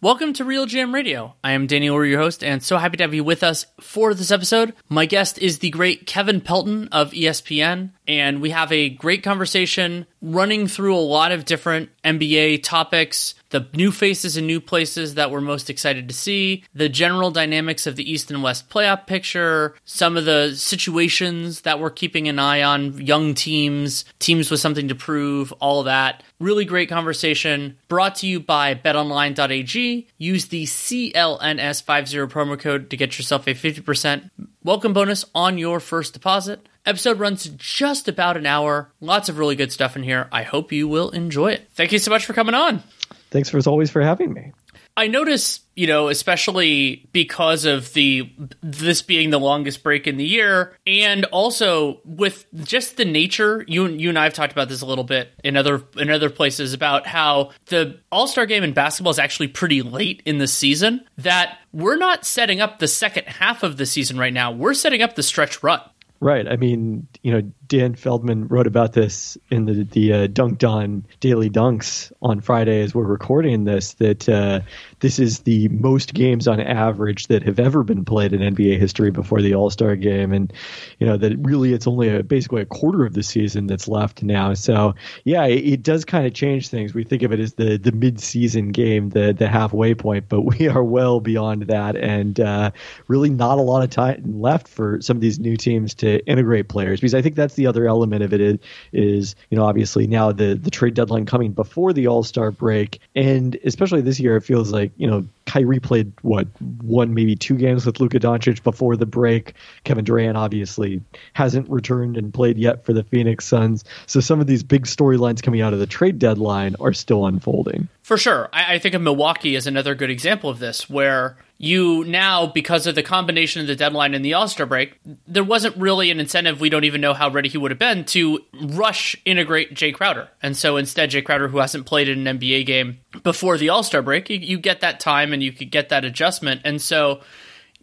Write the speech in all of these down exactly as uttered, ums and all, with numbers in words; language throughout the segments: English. Welcome to Real Jam Radio. I am Daniel, your host, and so happy to have you with us for this episode. My guest is the great Kevin Pelton of E S P N, and we have a great conversation running through a lot of different N B A topics, the new faces and new places that we're most excited to see, the general dynamics of the East and West playoff picture, some of the situations that we're keeping an eye on, young teams, teams with something to prove, all of that. Really great conversation brought to you by betonline.ag. Use the C L N S fifty promo code to get yourself a fifty percent welcome bonus on your first deposit. Episode runs just about an hour. Lots of really good stuff in here. I hope you will enjoy it. Thank you so much for coming on. Thanks for, as always, for having me. I notice, you know, especially because of the this being the longest break in the year, and also with just the nature, you you and I have talked about this a little bit in other in other places about how the All-Star game in basketball is actually pretty late in the season, that we're not setting up the second half of the season right now. We're setting up the stretch run. Right. I mean, you know, Dan Feldman wrote about this in the the uh, Dunked On Daily Dunks on Friday as we're recording this, that uh, this is the most games on average that have ever been played in N B A history before the All-Star game. And, you know, that really it's only a, basically a quarter of the season that's left now. So, yeah, it, it does kind of change things. We think of it as the, the mid-season game, the, the halfway point, but we are well beyond that. And uh, really not a lot of time left for some of these new teams to integrate players, because I think that's the other element of it is, is you know, obviously now the, the trade deadline coming before the All-Star break, and especially this year, it feels like, you know, Kyrie played, what, one, maybe two games with Luka Doncic before the break. Kevin Durant obviously hasn't returned and played yet for the Phoenix Suns. So some of these big storylines coming out of the trade deadline are still unfolding. For sure. I, I think of Milwaukee as another good example of this, where you now, because of the combination of the deadline and the All-Star break, there wasn't really an incentive, we don't even know how ready he would have been, to rush integrate Jay Crowder. And so instead, Jay Crowder, who hasn't played in an N B A game before the All-Star break, you, you get that time and you could get that adjustment. And so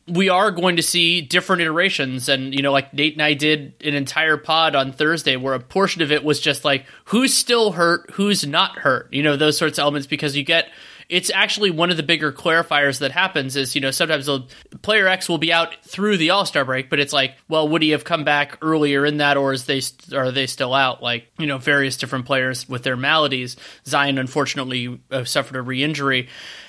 we are going to see different iterations. And, you know, like Nate and I did an entire pod on Thursday where a portion of it was just like, who's still hurt, who's not hurt, you know, those sorts of elements, because you get, it's actually one of the bigger clarifiers that happens is, you know, sometimes player X will be out through the All-Star break, but it's like, well, would he have come back earlier in that, or is they are they still out? Like, you know, various different players with their maladies. Zion, unfortunately, uh, suffered a re-injury.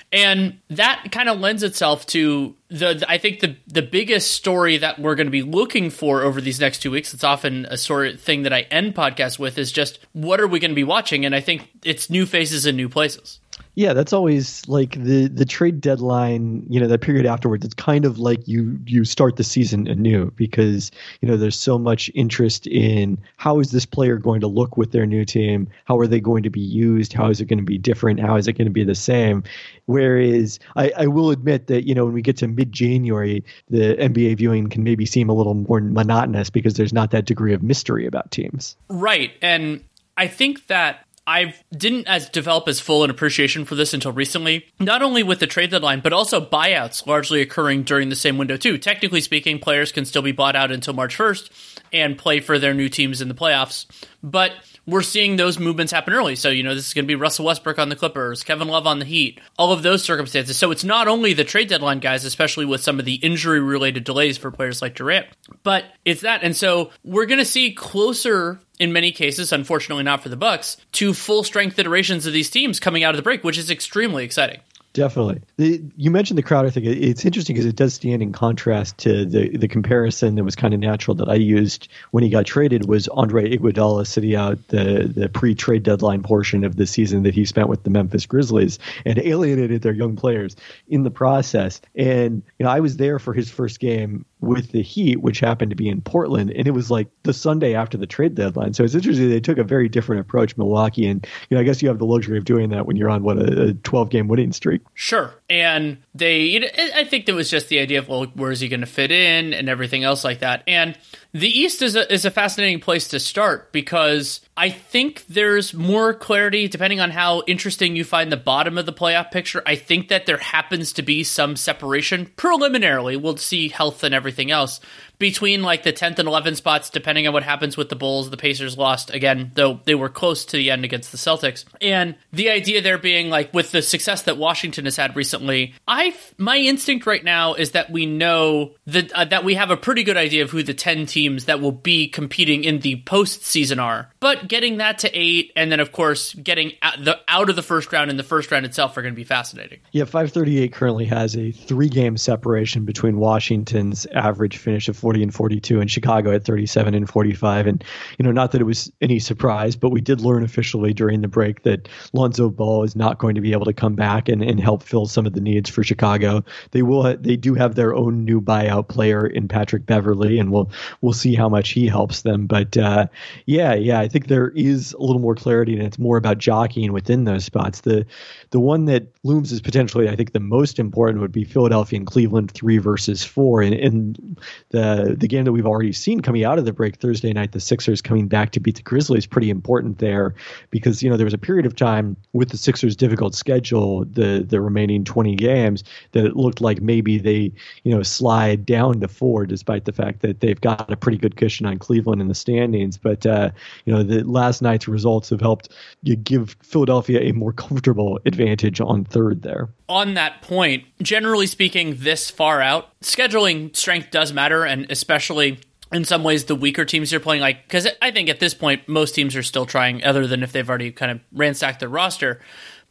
And that kind of lends itself to the, the I think the the biggest story that we're going to be looking for over these next two weeks. It's often a sort of thing that I end podcasts with, is just what are we going to be watching? And I think it's new faces and new places. Yeah, that's always like the, the trade deadline, you know, that period afterwards. It's kind of like you you start the season anew, because, you know, there's so much interest in how is this player going to look with their new team? How are they going to be used? How is it going to be different? How is it going to be the same? Whereas I, I will admit that, you know, when we get to mid-January, the N B A viewing can maybe seem a little more monotonous because there's not that degree of mystery about teams. Right. And I think that I didn't as develop as full an appreciation for this until recently, not only with the trade deadline, but also buyouts largely occurring during the same window too. Technically speaking, players can still be bought out until March first and play for their new teams in the playoffs. But we're seeing those movements happen early. So, you know, this is going to be Russell Westbrook on the Clippers, Kevin Love on the Heat, all of those circumstances. So it's not only the trade deadline guys, especially with some of the injury-related delays for players like Durant, but it's that. And so we're going to see closer, in many cases, unfortunately not for the Bucks, to full-strength iterations of these teams coming out of the break, which is extremely exciting. Definitely. The, you mentioned the Crowder thing. It's interesting because it does stand in contrast to the, the comparison that was kind of natural that I used when he got traded, was Andre Iguodala sitting out the, the pre-trade deadline portion of the season that he spent with the Memphis Grizzlies and alienated their young players in the process. And, you know, I was there for his first game with the Heat, which happened to be in Portland, and it was like the Sunday after the trade deadline. So it's interesting they took a very different approach, Milwaukee, and, you know, I guess you have the luxury of doing that when you're on what a twelve game winning streak. Sure, and they, you know, I think that was just the idea of, well, where is he going to fit in and everything else like that. And the East is a is a fascinating place to start, because I think there's more clarity depending on how interesting you find the bottom of the playoff picture. I think that there happens to be some separation preliminarily. We'll see health and everything else. between like the tenth and eleventh spots, depending on what happens with the Bulls. The Pacers lost again, though they were close to the end against the Celtics. And the idea there being like with the success that Washington has had recently, I my instinct right now is that we know that uh, that we have a pretty good idea of who the ten teams that will be competing in the postseason are. But getting that to eight, and then of course getting out, the, out of the first round and the first round itself are going to be fascinating. Yeah, five thirty-eight currently has a three-game separation between Washington's average finish of forty and forty-two and Chicago at thirty-seven and forty-five. And, you know, not that it was any surprise, but we did learn officially during the break that Lonzo Ball is not going to be able to come back and, and help fill some of the needs for Chicago. They will, ha- they do have their own new buyout player in Patrick Beverley, and we'll we'll see how much he helps them. But uh, yeah, yeah, I think there is a little more clarity, and it's more about jockeying within those spots. The the one that looms is potentially, I think, the most important would be Philadelphia and Cleveland three versus four, and, and the the game that we've already seen coming out of the break Thursday night, the Sixers coming back to beat the Grizzlies, pretty important there because, you know, there was a period of time with the Sixers' difficult schedule, the the remaining twenty games, that it looked like maybe they, you know, slide down to four, despite the fact that they've got a pretty good cushion on Cleveland in the standings. But uh, you know, the last night's results have helped you give Philadelphia a more comfortable advantage on third there. On that point, generally speaking, this far out, scheduling strength does matter, and especially in some ways the weaker teams you're playing, like, because I think at this point most teams are still trying, other than if they've already kind of ransacked their roster.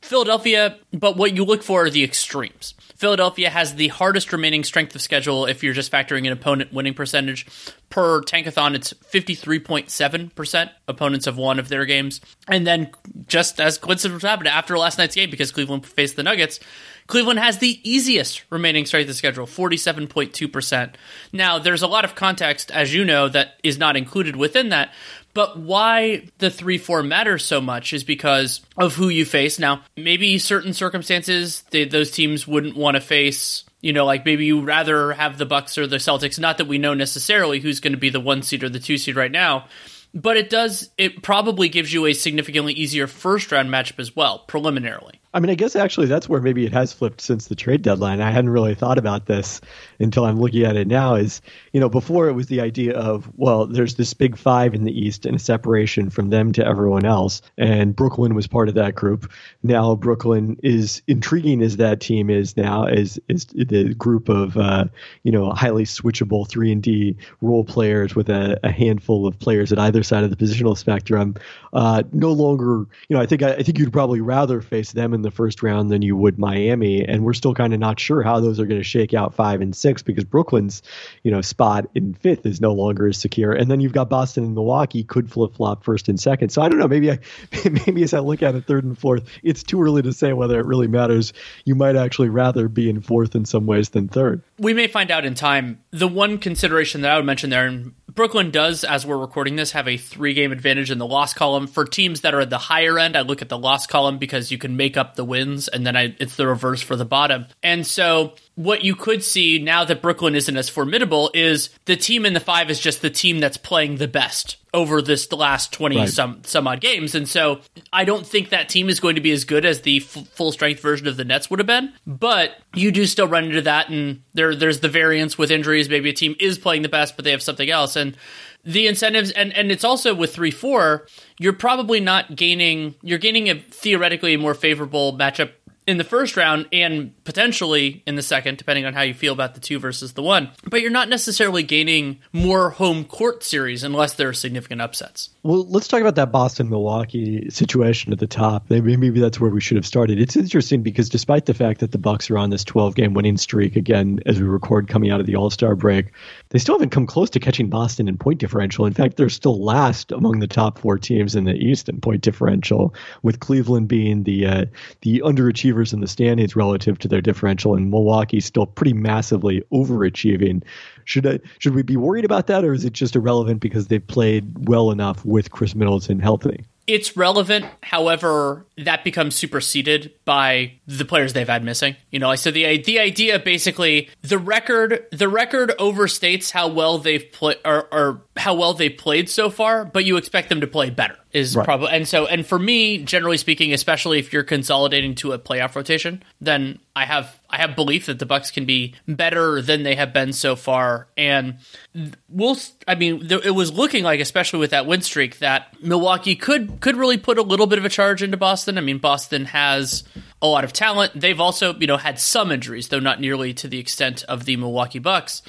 Philadelphia, but what you look for are the extremes. Philadelphia has the hardest remaining strength of schedule if you're just factoring in opponent winning percentage. Per Tankathon, it's fifty-three point seven percent opponents have won of their games. And then, just as coincidence happened, after last night's game, because Cleveland faced the Nuggets, Cleveland has the easiest remaining strength of schedule, forty-seven point two percent. Now, there's a lot of context, as you know, that is not included within that. But why the three four matters so much is because of who you face. Now, maybe certain circumstances, they, those teams wouldn't want to face, you know, like maybe you rather have the Bucks or the Celtics. Not that we know necessarily who's going to be the one seed or the two seed right now. But it does, it probably gives you a significantly easier first round matchup as well, preliminarily. I mean, I guess actually that's where maybe it has flipped since the trade deadline. I hadn't really thought about this until I'm looking at it now is, you know, before it was the idea of, well, there's this big five in the East and a separation from them to everyone else. And Brooklyn was part of that group. Now Brooklyn is intriguing as that team is now as is the group of, uh, you know, highly switchable three and D role players with a, a handful of players at either side of the positional spectrum. Uh, no longer, you know, I think, I, I think you'd probably rather face them in the first round than you would Miami, and we're still kind of not sure how those are going to shake out five and six because Brooklyn's, you know, spot in fifth is no longer as secure. And then you've got Boston and Milwaukee could flip flop first and second. So I don't know. Maybe I, maybe as I look at it, third and fourth, it's too early to say whether it really matters. You might actually rather be in fourth in some ways than third. We may find out in time. The one consideration that I would mention there, and Brooklyn does, as we're recording this, have a three-game advantage in the loss column. For teams that are at the higher end, I look at the loss column because you can make up the wins, and then I, it's the reverse for the bottom. And so what you could see now that Brooklyn isn't as formidable is the team in the five is just the team that's playing the best over this last twenty right. some some odd games. And so I don't think that team is going to be as good as the f- full strength version of the Nets would have been, but you do still run into that. And there there's the variance with injuries. Maybe a team is playing the best, but they have something else. And the incentives, and, and it's also with three four, you're probably not gaining, you're gaining a theoretically a more favorable matchup in the first round and potentially in the second, depending on how you feel about the two versus the one. But you're not necessarily gaining more home court series unless there are significant upsets. Well, let's talk about that Boston-Milwaukee situation at the top. Maybe, maybe that's where we should have started. It's interesting because despite the fact that the Bucks are on this twelve-game winning streak, again, as we record coming out of the All-Star break, they still haven't come close to catching Boston in point differential. In fact, they're still last among the top four teams in the East in point differential, with Cleveland being the uh, the underachiever in the standings relative to their differential, and Milwaukee still pretty massively overachieving. Should I, should we be worried about that, or is it just irrelevant because they've played well enough with Chris Middleton healthy? It's relevant. However, that becomes superseded by the players they've had missing. You know, so the the idea basically the record the record overstates how well they've played or, or how well they played so far, but you expect them to play better is right. probably. And so, and for me, generally speaking, especially if you're consolidating to a playoff rotation, then I have, I have belief that the Bucks can be better than they have been so far. And we'll, I mean, th- it was looking like, especially with that win streak, that Milwaukee could, could really put a little bit of a charge into Boston. I mean, Boston has a lot of talent. They've also, you know, had some injuries, though not nearly to the extent of the Milwaukee Bucks.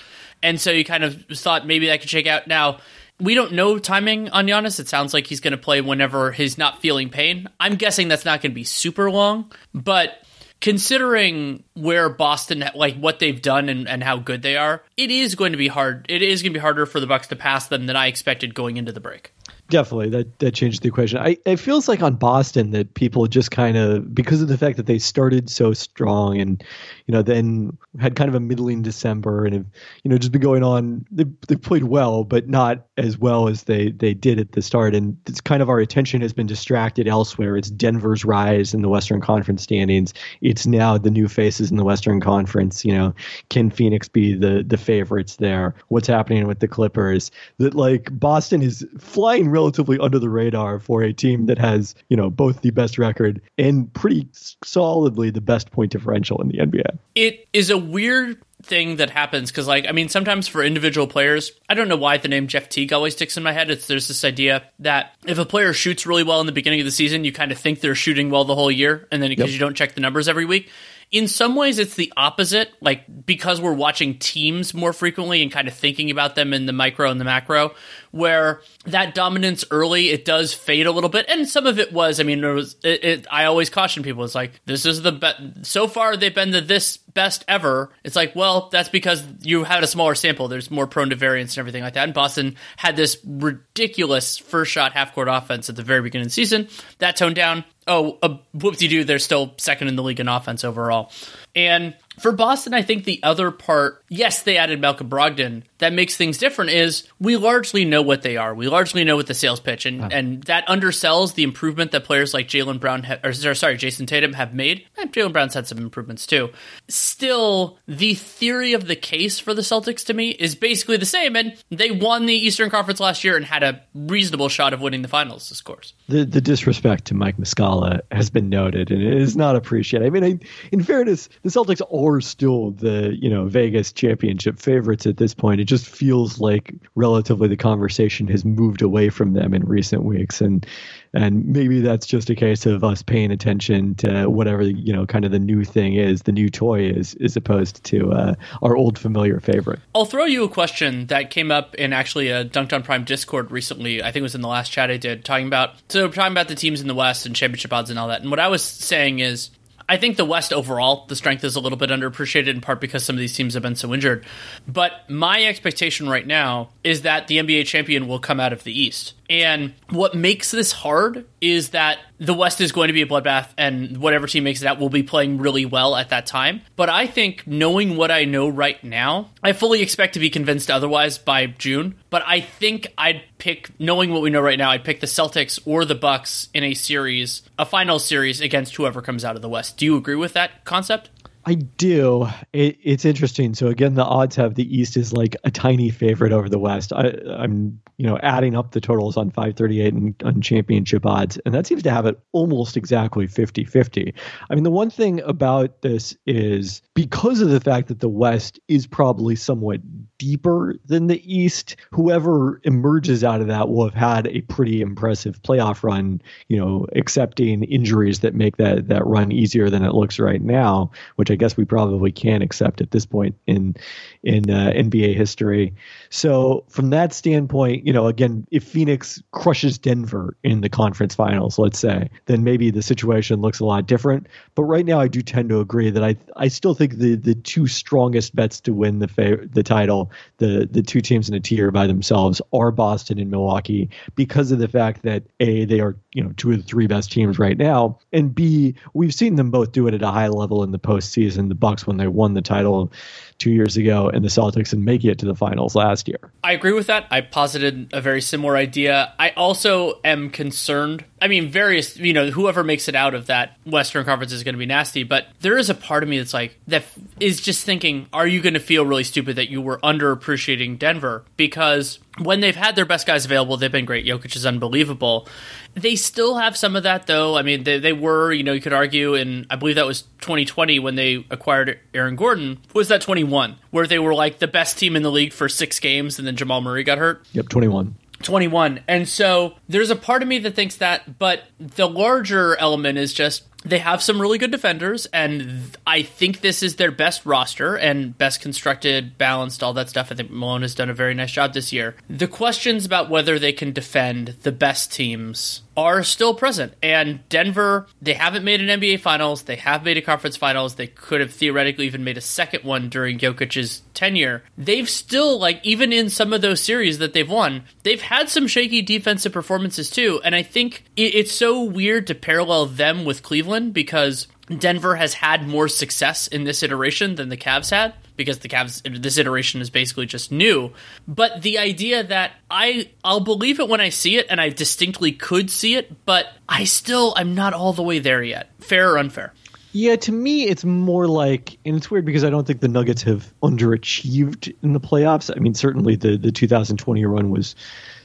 And so you kind of thought maybe that could shake out. Now, we don't know timing on Giannis. It sounds like he's going to play whenever he's not feeling pain. I'm guessing that's not going to be super long, but considering where Boston, like what they've done and, and how good they are, it is going to be hard. It is going to be harder for the Bucks to pass them than I expected going into the break. Definitely. That that changed the equation. I, it feels like on Boston that people just kind of, because of the fact that they started so strong and, you know, then had kind of a middling December and, have, you know, just been going on. They, they played well, but not as well as they, they did at the start. And it's kind of our attention has been distracted elsewhere. It's Denver's rise in the Western Conference standings. It's now the new faces in the Western Conference. You know, can Phoenix be the, the favorites there? What's happening with the Clippers? That like Boston is flying relatively under the radar for a team that has, you know, both the best record and pretty solidly the best point differential in the N B A. It is a weird thing that happens because, like, I mean, sometimes for individual players, I don't know why the name Jeff Teague always sticks in my head. It's there's this idea that if a player shoots really well in the beginning of the season, you kind of think they're shooting well the whole year, and then because yep. you don't check the numbers every week. In some ways, it's the opposite, like because we're watching teams more frequently and kind of thinking about them in the micro and the macro, where that dominance early, it does fade a little bit. And some of it was, I mean, it was. It, it, I always caution people, it's like, this is the best, so far they've been the this best ever. It's like, well, that's because you had a smaller sample. There's more prone to variance and everything like that. And Boston had this ridiculous first shot half-court offense at the very beginning of the season. That toned down. Oh, uh, whoop-de-doo, they're still second in the league in offense overall. And for Boston, I think the other part, yes, they added Malcolm Brogdon. That makes things different is we largely know what they are. We largely know what the sales pitch, and, oh. and that undersells the improvement that players like Jaylen Brown, ha- or sorry, Jason Tatum have made. And Jaylen Brown's had some improvements too. Still, the theory of the case for the Celtics to me is basically the same, and they won the Eastern Conference last year and had a reasonable shot of winning the finals, of course. The, the disrespect to Mike Muscala has been noted, and it is not appreciated. I mean, I, in fairness, the Celtics are still the, you know, Vegas championship favorites at this point. It just feels like relatively the conversation has moved away from them in recent weeks. And and maybe that's just a case of us paying attention to whatever, you know, kind of the new thing is, the new toy is, as opposed to uh, our old familiar favorite. I'll throw you a question that came up in actually a Dunked on Prime Discord recently. I think it was in the last chat I did, talking about, so talking about the teams in the West and championship odds and all that. And what I was saying is, I think the West overall, the strength is a little bit underappreciated in part because some of these teams have been so injured. But my expectation right now is that the N B A champion will come out of the East. And what makes this hard is that the West is going to be a bloodbath, and whatever team makes it out will be playing really well at that time. But I think knowing what I know right now, I fully expect to be convinced otherwise by June. But I think I'd pick, knowing what we know right now, I'd pick the Celtics or the Bucks in a series, a final series against whoever comes out of the West. Do you agree with that concept? I do. It, it's interesting. So again, the odds have the East is like a tiny favorite over the West. I, I'm, you know, adding up the totals on five thirty-eight and on championship odds, and that seems to have it almost exactly fifty-fifty. I mean, the one thing about this is because of the fact that the West is probably somewhat deeper than the East, whoever emerges out of that will have had a pretty impressive playoff run, you know, excepting injuries that make that, that run easier than it looks right now, which I I guess we probably can accept at this point in in uh, N B A history. So from that standpoint, you know, again, if Phoenix crushes Denver in the conference finals, let's say, then maybe the situation looks a lot different. But right now, I do tend to agree that I I still think the the two strongest bets to win the fav- the title, the the two teams in a tier by themselves, are Boston and Milwaukee, because of the fact that A, they are, you know, two of the three best teams right now, and B, we've seen them both do it at a high level in the postseason. And the Bucks when they won the title two years ago, and the Celtics and making it to the finals last year. I agree with that. I posited a very similar idea. I also am concerned I mean, various, you know, whoever makes it out of that Western Conference is going to be nasty, but there is a part of me that's like, that is just thinking, are you going to feel really stupid that you were underappreciating Denver? Because when they've had their best guys available, they've been great. Jokic is unbelievable. They still have some of that, though. I mean, they, they were, you know, you could argue, and I believe that was twenty twenty when they acquired Aaron Gordon. Was that twenty-one, where they were like the best team in the league for six games, and then Jamal Murray got hurt? Yep, twenty-one. twenty-one. And so there's a part of me that thinks that, but the larger element is just they have some really good defenders, and I think this is their best roster and best constructed, balanced, all that stuff. I think Malone has done a very nice job this year. The questions about whether they can defend the best teams are still present. And Denver, they haven't made an N B A Finals. They have made a conference finals. They could have theoretically even made a second one during Jokic's tenure. They've still, like, even in some of those series that they've won, they've had some shaky defensive performances too. And I think it's so weird to parallel them with Cleveland, because Denver has had more success in this iteration than the Cavs had, because the Cavs, this iteration is basically just new. But the idea that I, I'll believe it when I see it, and I distinctly could see it, but I still, I'm not all the way there yet. Fair or unfair? Yeah, to me, it's more like, and it's weird because I don't think the Nuggets have underachieved in the playoffs. I mean, certainly the, the two thousand twenty run was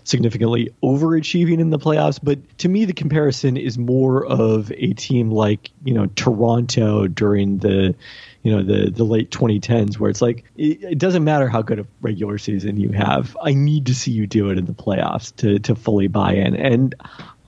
significantly overachieving in the playoffs, but to me the comparison is more of a team like, you know, Toronto during the, you know, the the late twenty tens, where it's like, it, it doesn't matter how good a regular season you have, I need to see you do it in the playoffs to to fully buy in. And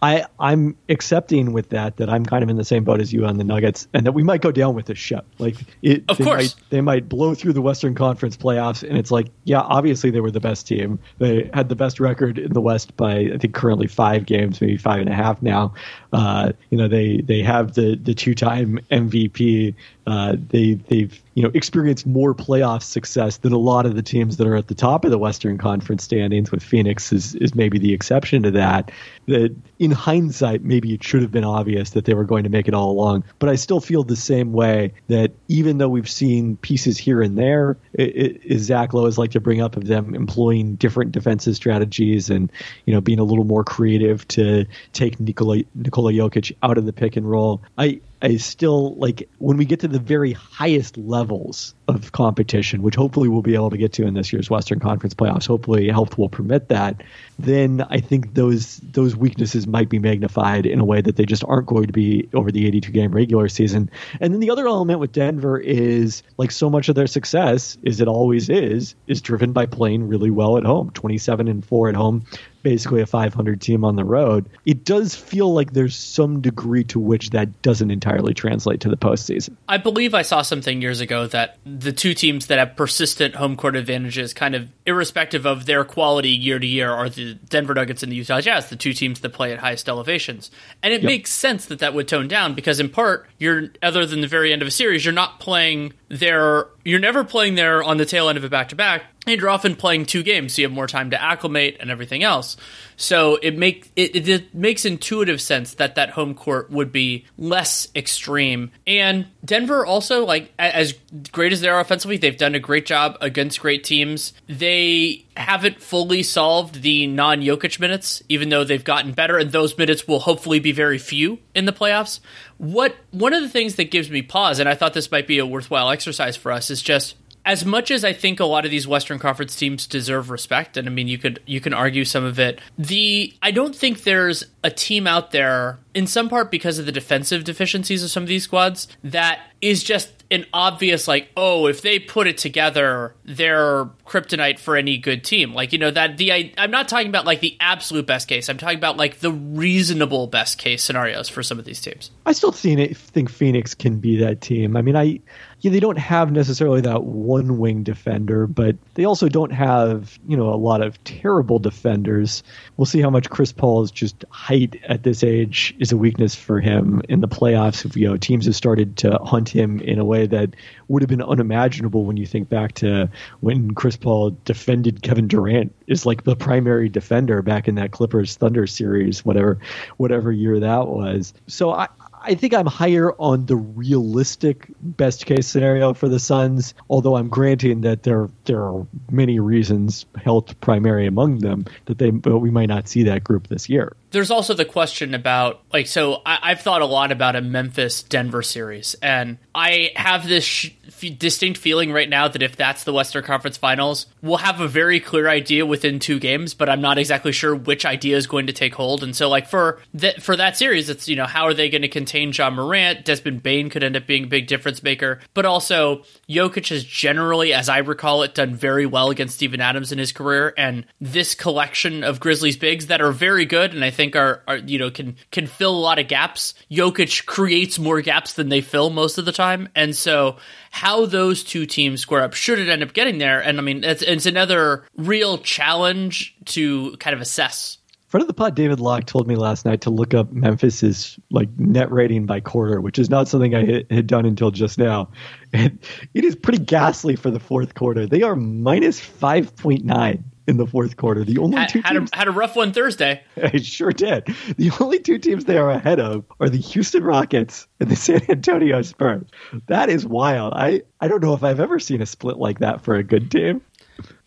I, I'm accepting with that that I'm kind of in the same boat as you on the Nuggets, and that we might go down with this show. Like, it, of they course, might, they might blow through the Western Conference playoffs, and it's like, yeah, obviously they were the best team. They had the best record in the West by, I think, currently five games, maybe five and a half now. Uh, you know, they they have the the two time M V P. Uh, they they've you know experienced more playoff success than a lot of the teams that are at the top of the Western Conference standings. With Phoenix is is maybe the exception to that. That in hindsight, maybe it should have been obvious that they were going to make it all along. But I still feel the same way, that even though we've seen pieces here and there, it, it, Zach Lowe is like to bring up of them employing different defensive strategies and, you know, being a little more creative to take Nikola Nikola Jokic out of the pick and roll. I. I still, like, when we get to the very highest levels of competition, which hopefully we'll be able to get to in this year's Western Conference playoffs, hopefully health will permit that, then I think those those weaknesses might be magnified in a way that they just aren't going to be over the eighty-two game regular season. And then the other element with Denver is, like, so much of their success, as it always is, is driven by playing really well at home, twenty-seven and four at home, basically a five hundred team on the road. It does feel like there's some degree to which that doesn't entirely translate to the postseason. I believe I saw something years ago that the two teams that have persistent home court advantages, kind of irrespective of their quality year to year, are the Denver Nuggets and the Utah Jazz, the two teams that play at highest elevations. And it yep. makes sense that that would tone down, because in part, you're, other than the very end of a series, you're not playing there, you're never playing there on the tail end of a back-to-back, and you're often playing two games, so you have more time to acclimate and everything else. So it make it, it makes intuitive sense that that home court would be less extreme. And Denver also, like, as great as they are offensively, they've done a great job against great teams. They haven't fully solved the non-Jokic minutes, even though they've gotten better, and those minutes will hopefully be very few in the playoffs. What one of the things that gives me pause, and I thought this might be a worthwhile exercise for us, is just, as much as I think a lot of these Western Conference teams deserve respect, and I mean, you could you can argue some of it, the I don't think there's a team out there, in some part because of the defensive deficiencies of some of these squads, that is just an obvious, like, oh, if they put it together, they're kryptonite for any good team. Like, you know, that the I, I'm not talking about, like, the absolute best case. I'm talking about, like, the reasonable best case scenarios for some of these teams. I still think Phoenix can be that team. I mean, I... Yeah, they don't have necessarily that one wing defender, but they also don't have, you know, a lot of terrible defenders. We'll see how much Chris Paul's just height at this age is a weakness for him in the playoffs. If, you know, teams have started to hunt him in a way that would have been unimaginable when you think back to when Chris Paul defended Kevin Durant as, like, the primary defender back in that Clippers Thunder series, whatever, whatever year that was. So I. I think I'm higher on the realistic best case scenario for the Suns, although I'm granting that there there are many reasons, health primary among them, that they but we might not see that group this year. There's also the question about, like, so I, I've thought a lot about a Memphis-Denver series, and I have this sh- f- distinct feeling right now that if that's the Western Conference Finals, we'll have a very clear idea within two games, but I'm not exactly sure which idea is going to take hold. And so, like, for, th- for that series, it's, you know, how are they going to contain Ja Morant? Desmond Bane could end up being a big difference maker, but also Jokic has generally, as I recall it, done very well against Steven Adams in his career, and this collection of Grizzlies bigs that are very good, and I think Are, are you know can can fill a lot of gaps. Jokic creates more gaps than they fill most of the time, and so how those two teams square up should it end up getting there. And I mean, it's, it's another real challenge to kind of assess. Friend of the pod, David Locke, told me last night to look up Memphis's like net rating by quarter, which is not something I had, had done until just now. And it is pretty ghastly for the fourth quarter. They are minus five point nine. In the fourth quarter, the only had, two teams... had a, had a rough one Thursday. I sure did. The only two teams they are ahead of are the Houston Rockets and the San Antonio Spurs. That is wild. I, I don't know if I've ever seen a split like that for a good team.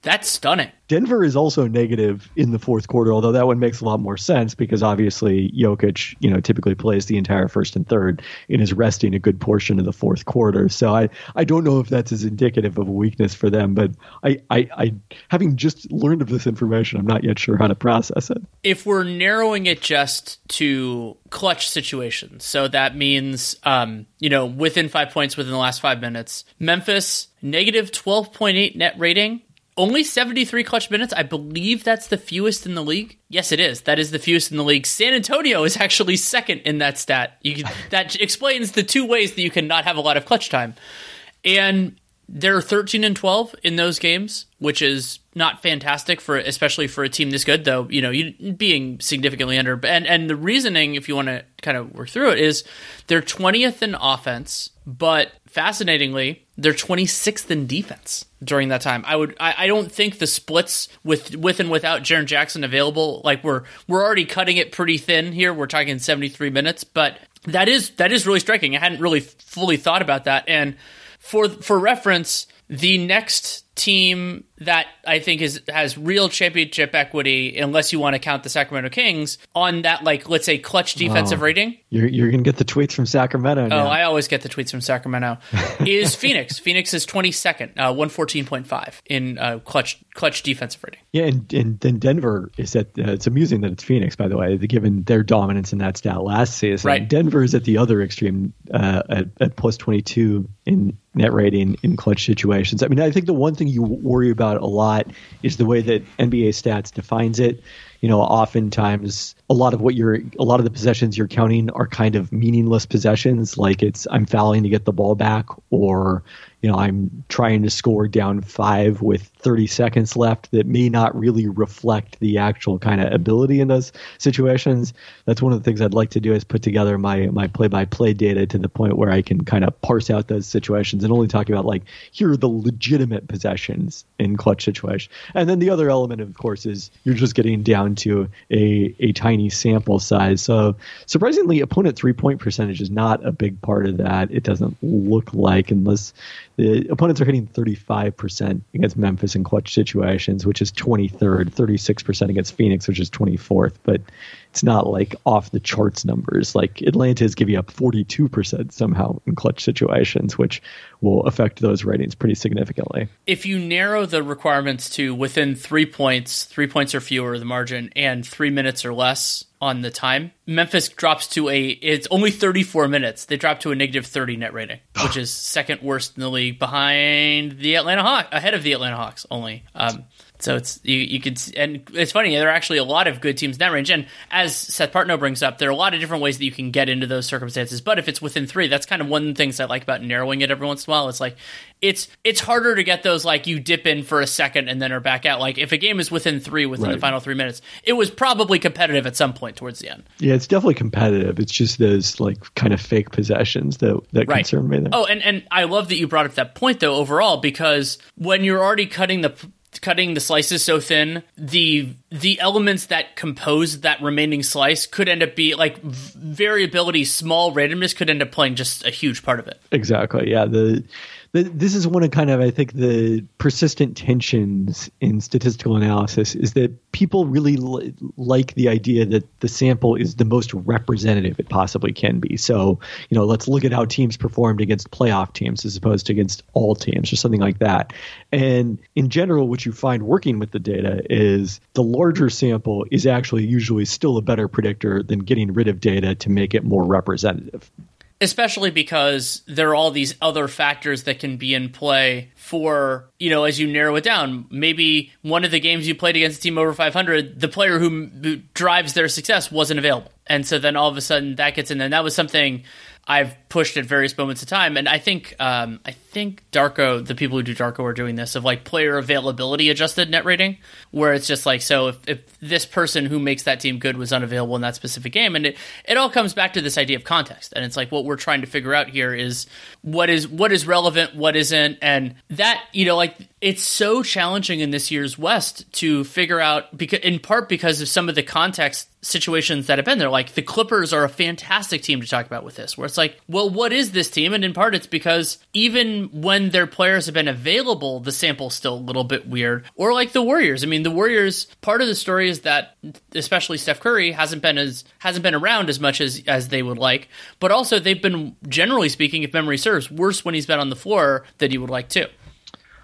That's stunning. Denver is also negative in the fourth quarter, although that one makes a lot more sense because obviously Jokic, you know, typically plays the entire first and third and is resting a good portion of the fourth quarter. So I, I don't know if that's as indicative of a weakness for them, but I, I, I having just learned of this information, I'm not yet sure how to process it. If we're narrowing it just to clutch situations, so that means, um, you know, within five points within the last five minutes, Memphis, negative twelve point eight net rating. Only seventy-three clutch minutes. I believe that's the fewest in the league. Yes, it is. That is the fewest in the league. San Antonio is actually second in that stat. You can, that explains the two ways that you can not have a lot of clutch time. And they're thirteen and twelve in those games, which is not fantastic for, especially for a team this good, though, you know, you being significantly under. And, and the reasoning, if you want to kind of work through it, is they're twentieth in offense, but fascinatingly, they're twenty-sixth in defense during that time. I would, I, I don't think the splits with, with and without Jaren Jackson available, like we're, we're already cutting it pretty thin here. We're talking seventy-three minutes, but that is, that is really striking. I hadn't really fully thought about that. And for, for reference, the next team that I think is has real championship equity, unless you want to count the Sacramento Kings, on that, like, let's say, clutch defensive oh, rating. You're, you're going to get the tweets from Sacramento now. Oh, I always get the tweets from Sacramento. Is Phoenix. Phoenix is twenty-second, uh, one fourteen point five in uh, clutch clutch defensive rating. Yeah, and, and, and Denver is at, uh, it's amusing that it's Phoenix, by the way, given their dominance in that stat last season. Right. Denver is at the other extreme, uh, at, at plus twenty-two in net rating in clutch situations. I mean, I think the one thing you worry about a lot is the way that N B A stats defines it. You know, oftentimes a lot of what you're, a lot of the possessions you're counting are kind of meaningless possessions. Like it's, I'm fouling to get the ball back, or, you know, I'm trying to score down five with thirty seconds left that may not really reflect the actual kind of ability in those situations. That's one of the things I'd like to do is put together my, my play-by-play data to the point where I can kind of parse out those situations and only talk about like, here are the legitimate possessions in clutch situations. And then the other element, of course, is you're just getting down to a, a tiny sample size. So surprisingly, opponent three-point percentage is not a big part of that. It doesn't look like, unless the opponents are hitting thirty-five percent against Memphis in clutch situations, which is twenty-third, thirty-six percent against Phoenix, which is twenty-fourth. But it's not like off the charts numbers. Like Atlanta is giving up forty-two percent somehow in clutch situations, which will affect those ratings pretty significantly. If you narrow the requirements to within three points, three points or fewer, the margin, and three minutes or less on the time, Memphis drops to a, it's only thirty-four minutes. They drop to a negative thirty net rating, which is second worst in the league behind the Atlanta Hawks, ahead of the Atlanta Hawks only. Um, so it's, you, you could, and it's funny, there are actually a lot of good teams in that range. And as Seth Partnow brings up, there are a lot of different ways that you can get into those circumstances. But if it's within three, that's kind of one of the things I like about narrowing it every once in a while. It's like, it's, it's harder to get those, like you dip in for a second and then are back out. Like if a game is within three, within right. the final three minutes, it was probably competitive at some point towards the end. Yeah, it's definitely competitive. It's just those like kind of fake possessions that, that right. concern me there. Oh, and, and I love that you brought up that point though overall, because when you're already cutting the cutting the slices so thin, the the elements that compose that remaining slice could end up be like variability, small randomness could end up playing just a huge part of it. Exactly. Yeah. The, the this is one of kind of, I think, the persistent tensions in statistical analysis is that people really li- like the idea that the sample is the most representative it possibly can be. So, you know, let's look at how teams performed against playoff teams as opposed to against all teams or something like that. And in general, what you find working with the data is the larger sample is actually usually still a better predictor than getting rid of data to make it more representative. Especially because there are all these other factors that can be in play for, you know, as you narrow it down. Maybe one of the games you played against a team over five hundred, the player who, who drives their success wasn't available. And so then all of a sudden that gets in. And that was something I've pushed at various moments of time. And I think um, I think Darko, the people who do Darko are doing this, of like player availability adjusted net rating, where it's just like, so if, if this person who makes that team good was unavailable in that specific game, and it, it all comes back to this idea of context. And it's like what we're trying to figure out here is what is what is relevant, what isn't. And that, you know, like it's so challenging in this year's West to figure out, because in part because of some of the context situations that have been there. Like the Clippers are a fantastic team to talk about with this, where it's like, well, what is this team? And in part it's because even when their players have been available, the sample's still a little bit weird. Or like the Warriors. I mean, the Warriors, part of the story is that especially Steph Curry hasn't been as hasn't been around as much as as they would like, but also they've been, generally speaking, if memory serves, worse when he's been on the floor than he would like to.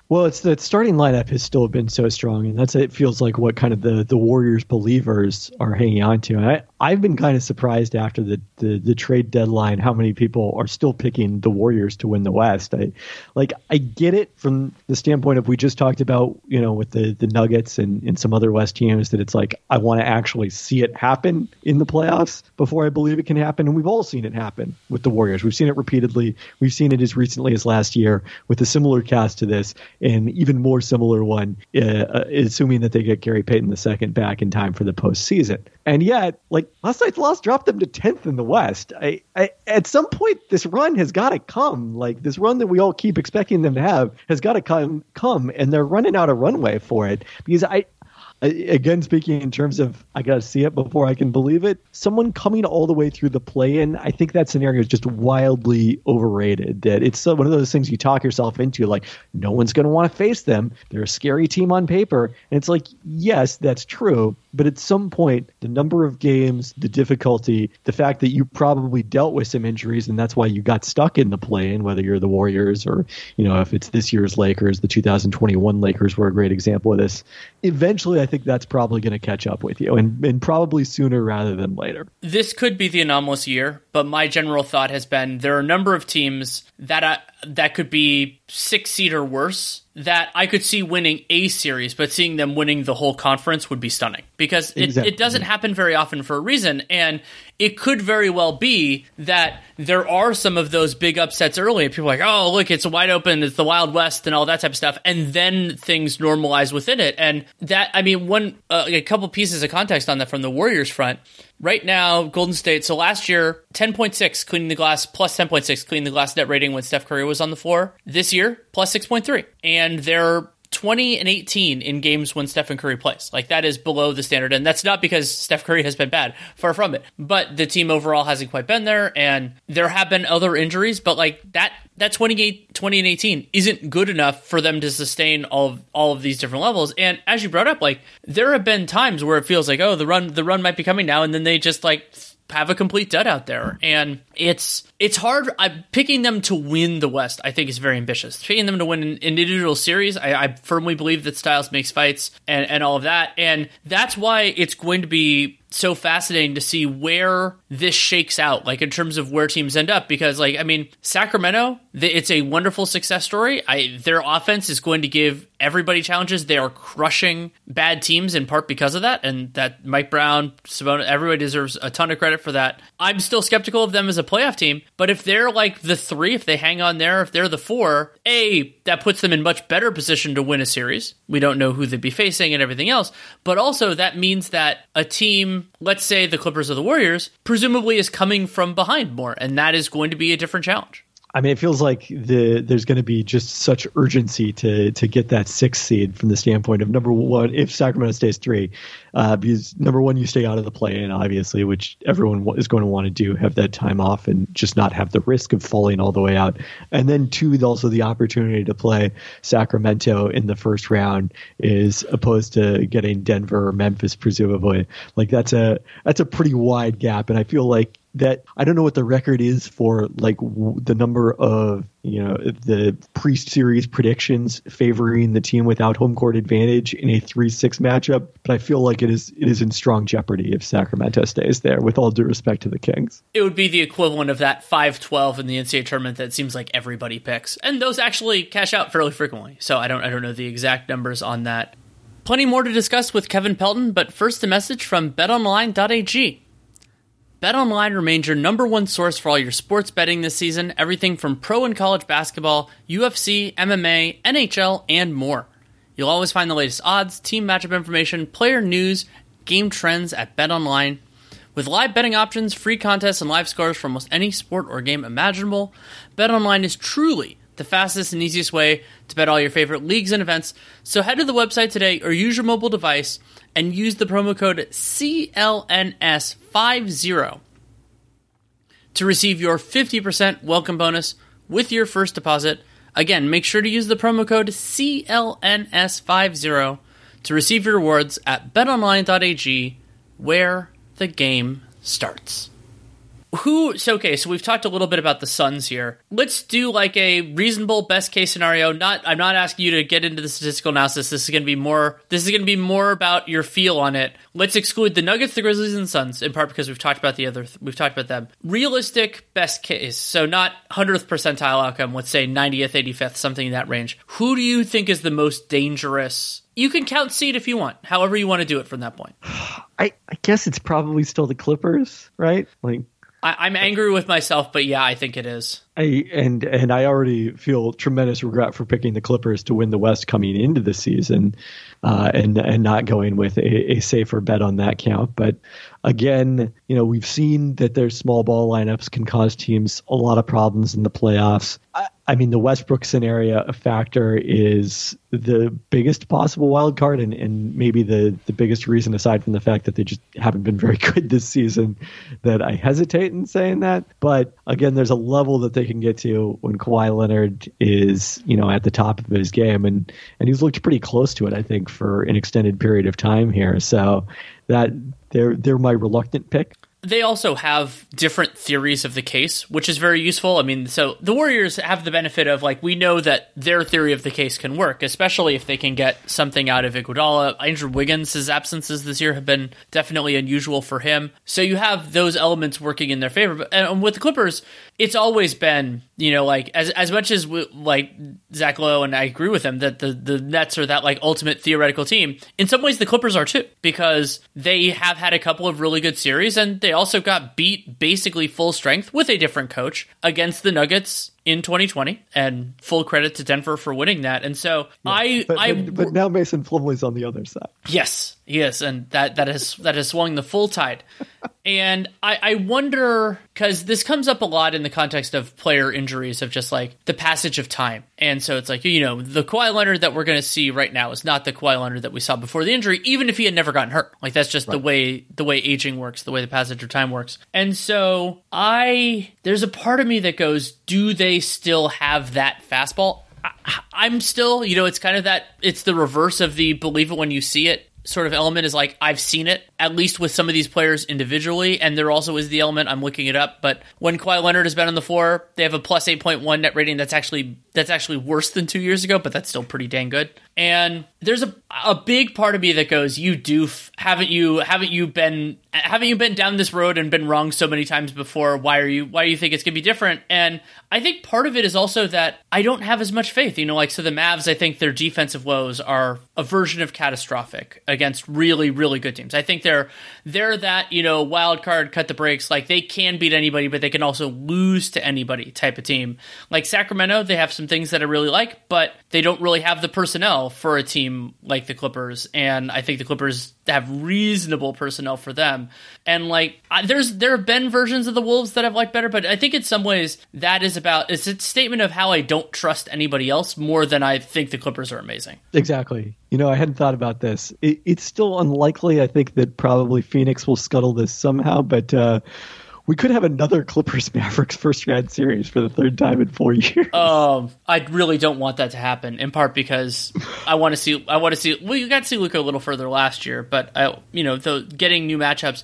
Well, it's that starting lineup has still been so strong, and that's, it feels like what kind of the, the Warriors believers are hanging on to. And I, I've been kind of surprised after the, the, the trade deadline how many people are still picking the Warriors to win the West. I like I get it from the standpoint of we just talked about, you know, with the, the Nuggets and, and some other West teams, that it's like I want to actually see it happen in the playoffs before I believe it can happen. And we've all seen it happen with the Warriors. We've seen it repeatedly. We've seen it as recently as last year with a similar cast to this. An even more similar one, uh, assuming that they get Gary Payton the second back in time for the postseason. And yet, like, last night's loss dropped them to tenth in the West. I, I, at some point, this run has got to come. Like, this run that we all keep expecting them to have has got to come, come, and they're running out of runway for it. Because I... Again, speaking in terms of I got to see it before I can believe it, someone coming all the way through the play-in, I think that scenario is just wildly overrated. That it's one of those things you talk yourself into, like, no one's going to want to face them. They're a scary team on paper. And it's like, yes, that's true. But at some point, the number of games, the difficulty, the fact that you probably dealt with some injuries, and that's why you got stuck in the play-in, whether you're the Warriors or, you know, if it's this year's Lakers, the two thousand twenty-one Lakers were a great example of this. Eventually, I think that's probably going to catch up with you, and, and probably sooner rather than later. This could be the anomalous year, but my general thought has been there are a number of teams that I, that could be six seed or worse, that I could see winning a series, but seeing them winning the whole conference would be stunning, because it, exactly. It doesn't happen very often for a reason. And it could very well be that there are some of those big upsets early. People are like, oh, look, it's wide open. It's the Wild West and all that type of stuff. And then things normalize within it. And that, I mean, one, uh, a couple pieces of context on that from the Warriors front. Right now, Golden State, so last year, ten point six Cleaning the Glass, plus ten point six Cleaning the Glass net rating when Steph Curry was on the floor. This year, plus six point three. And they're twenty and eighteen in games when Stephen Curry plays. Like, that is below the standard. And that's not because Steph Curry has been bad. Far from it. But the team overall hasn't quite been there. And there have been other injuries. But, like, that that twenty, twenty and eighteen isn't good enough for them to sustain all of, all of these different levels. And as you brought up, like, there have been times where it feels like, oh, the run the run might be coming now. And then they just, like, have a complete dud out there. And it's it's hard. I'm picking them to win the West, I think, is very ambitious. Picking them to win an individual series, I, I firmly believe that Styles makes fights and, and all of that. And that's why it's going to be so fascinating to see where this shakes out, like in terms of where teams end up, because, like, I mean, Sacramento, the, it's a wonderful success story. I, their offense is going to give everybody challenges. They are crushing bad teams in part because of that, and that Mike Brown, Sabonis, everybody deserves a ton of credit for that. I'm still skeptical of them as a playoff team, but if they're like the three, if they hang on there, if they're the four, A, that puts them in much better position to win a series. We don't know who they'd be facing and everything else, but also that means that a team, let's say the Clippers or the Warriors, presumably is coming from behind more, and that is going to be a different challenge. I mean, it feels like the there's going to be just such urgency to to get that sixth seed from the standpoint of, number one, if Sacramento stays three, uh, because number one, you stay out of the play-in, obviously, which everyone is going to want to do, have that time off and just not have the risk of falling all the way out. And then two, also the opportunity to play Sacramento in the first round is opposed to getting Denver or Memphis, presumably. Like that's a that's a pretty wide gap, and I feel like that I don't know what the record is for like w- the number of, you know, the pre-series predictions favoring the team without home court advantage in a three six matchup, but I feel like it is it is in strong jeopardy if Sacramento stays there, with all due respect to the Kings. It would be the equivalent of that five twelve in the N C A A tournament that seems like everybody picks, and those actually cash out fairly frequently, so I don't I don't know the exact numbers on that. Plenty more to discuss with Kevin Pelton, but first a message from bet online dot a g. BetOnline remains your number one source for all your sports betting this season, everything from pro and college basketball, U F C, M M A, N H L, and more. You'll always find the latest odds, team matchup information, player news, game trends at BetOnline. With live betting options, free contests, and live scores for almost any sport or game imaginable, BetOnline is truly the fastest and easiest way to bet all your favorite leagues and events. So head to the website today or use your mobile device and use the promo code C L N S fifty to receive your fifty percent welcome bonus with your first deposit. Again, make sure to use the promo code C L N S fifty to receive your rewards at bet online dot a g, where the game starts. Who? So, okay, so we've talked a little bit about the Suns here. Let's do like a reasonable best case scenario. Not, I'm not asking you to get into the statistical analysis. This is going to be more. This is going to be more about your feel on it. Let's exclude the Nuggets, the Grizzlies, and the Suns in part because we've talked about the other. We've talked about them. Realistic best case. So not hundredth percentile outcome. Let's say ninetieth, eighty-fifth, something in that range. Who do you think is the most dangerous? You can count seed if you want, however you want to do it from that point. I, I guess it's probably still the Clippers, right? Like. I, I'm angry with myself, but yeah, I think it is. I, and and I already feel tremendous regret for picking the Clippers to win the West coming into the season, uh, and and not going with a, a safer bet on that count. But again, you know, we've seen that their small ball lineups can cause teams a lot of problems in the playoffs. I, I mean, the Westbrook scenario factor is the biggest possible wild card, and, and maybe the, the biggest reason, aside from the fact that they just haven't been very good this season, that I hesitate in saying that. But again, there's a level that they can get to when Kawhi Leonard is, you know, at the top of his game, and, and he's looked pretty close to it, I think, for an extended period of time here. So that they're they're my reluctant pick. They also have different theories of the case, which is very useful. I mean, so the Warriors have the benefit of, like, we know that their theory of the case can work, especially if they can get something out of Iguodala. Andrew Wiggins' absences this year have been definitely unusual for him. So you have those elements working in their favor. And with the Clippers, it's always been, you know, like, as as much as, we, like, Zach Lowe, and I agree with him, that the, the Nets are that, like, ultimate theoretical team. In some ways, the Clippers are, too, because they have had a couple of really good series, and they also got beat basically full strength with a different coach against the Nuggets in twenty twenty, and full credit to Denver for winning that. And so yeah, I, but, I, but now Mason Plumlee's on the other side. Yes, yes, and that that has that has swung the full tide. And I, I wonder, because this comes up a lot in the context of player injuries, of just like the passage of time. And so it's like, you know, the Kawhi Leonard that we're going to see right now is not the Kawhi Leonard that we saw before the injury, even if he had never gotten hurt. Like that's just right. the way the way aging works, the way the passage of time works. And so I, there's a part of me that goes, do they still have that fastball? I, I'm still, you know, it's kind of that, it's the reverse of the believe it when you see it sort of element, is like, I've seen it, at least with some of these players individually, and there also is the element, I'm looking it up, but when Kawhi Leonard has been on the floor, they have a plus eight point one net rating. That's actually that's actually worse than two years ago, but that's still pretty dang good. And there's a a big part of me that goes, you doof, haven't you haven't you been haven't you been down this road and been wrong so many times before? Why are you why do you think it's gonna be different? And I think part of it is also that I don't have as much faith, you know, like, so the Mavs, I think their defensive woes are a version of catastrophic against really, really good teams. I think they're they're that, you know, wild card, cut the brakes, like they can beat anybody, but they can also lose to anybody type of team. Like Sacramento, they have some some things that I really like, but they don't really have the personnel for a team like the Clippers. And I think the Clippers have reasonable personnel for them. And like, I, there's there have been versions of the Wolves that I've liked better, but I think in some ways that is about, it's a statement of how I don't trust anybody else more than I think the Clippers are amazing. Exactly. You know, I hadn't thought about this. It, it's still unlikely. I think that probably Phoenix will scuttle this somehow, but uh, we could have another Clippers Mavericks first round series for the third time in four years. Oh, I really don't want that to happen. In part because I want to see. I want to see. Well, you got to see Luka a little further last year, but I, you know, the, getting new matchups.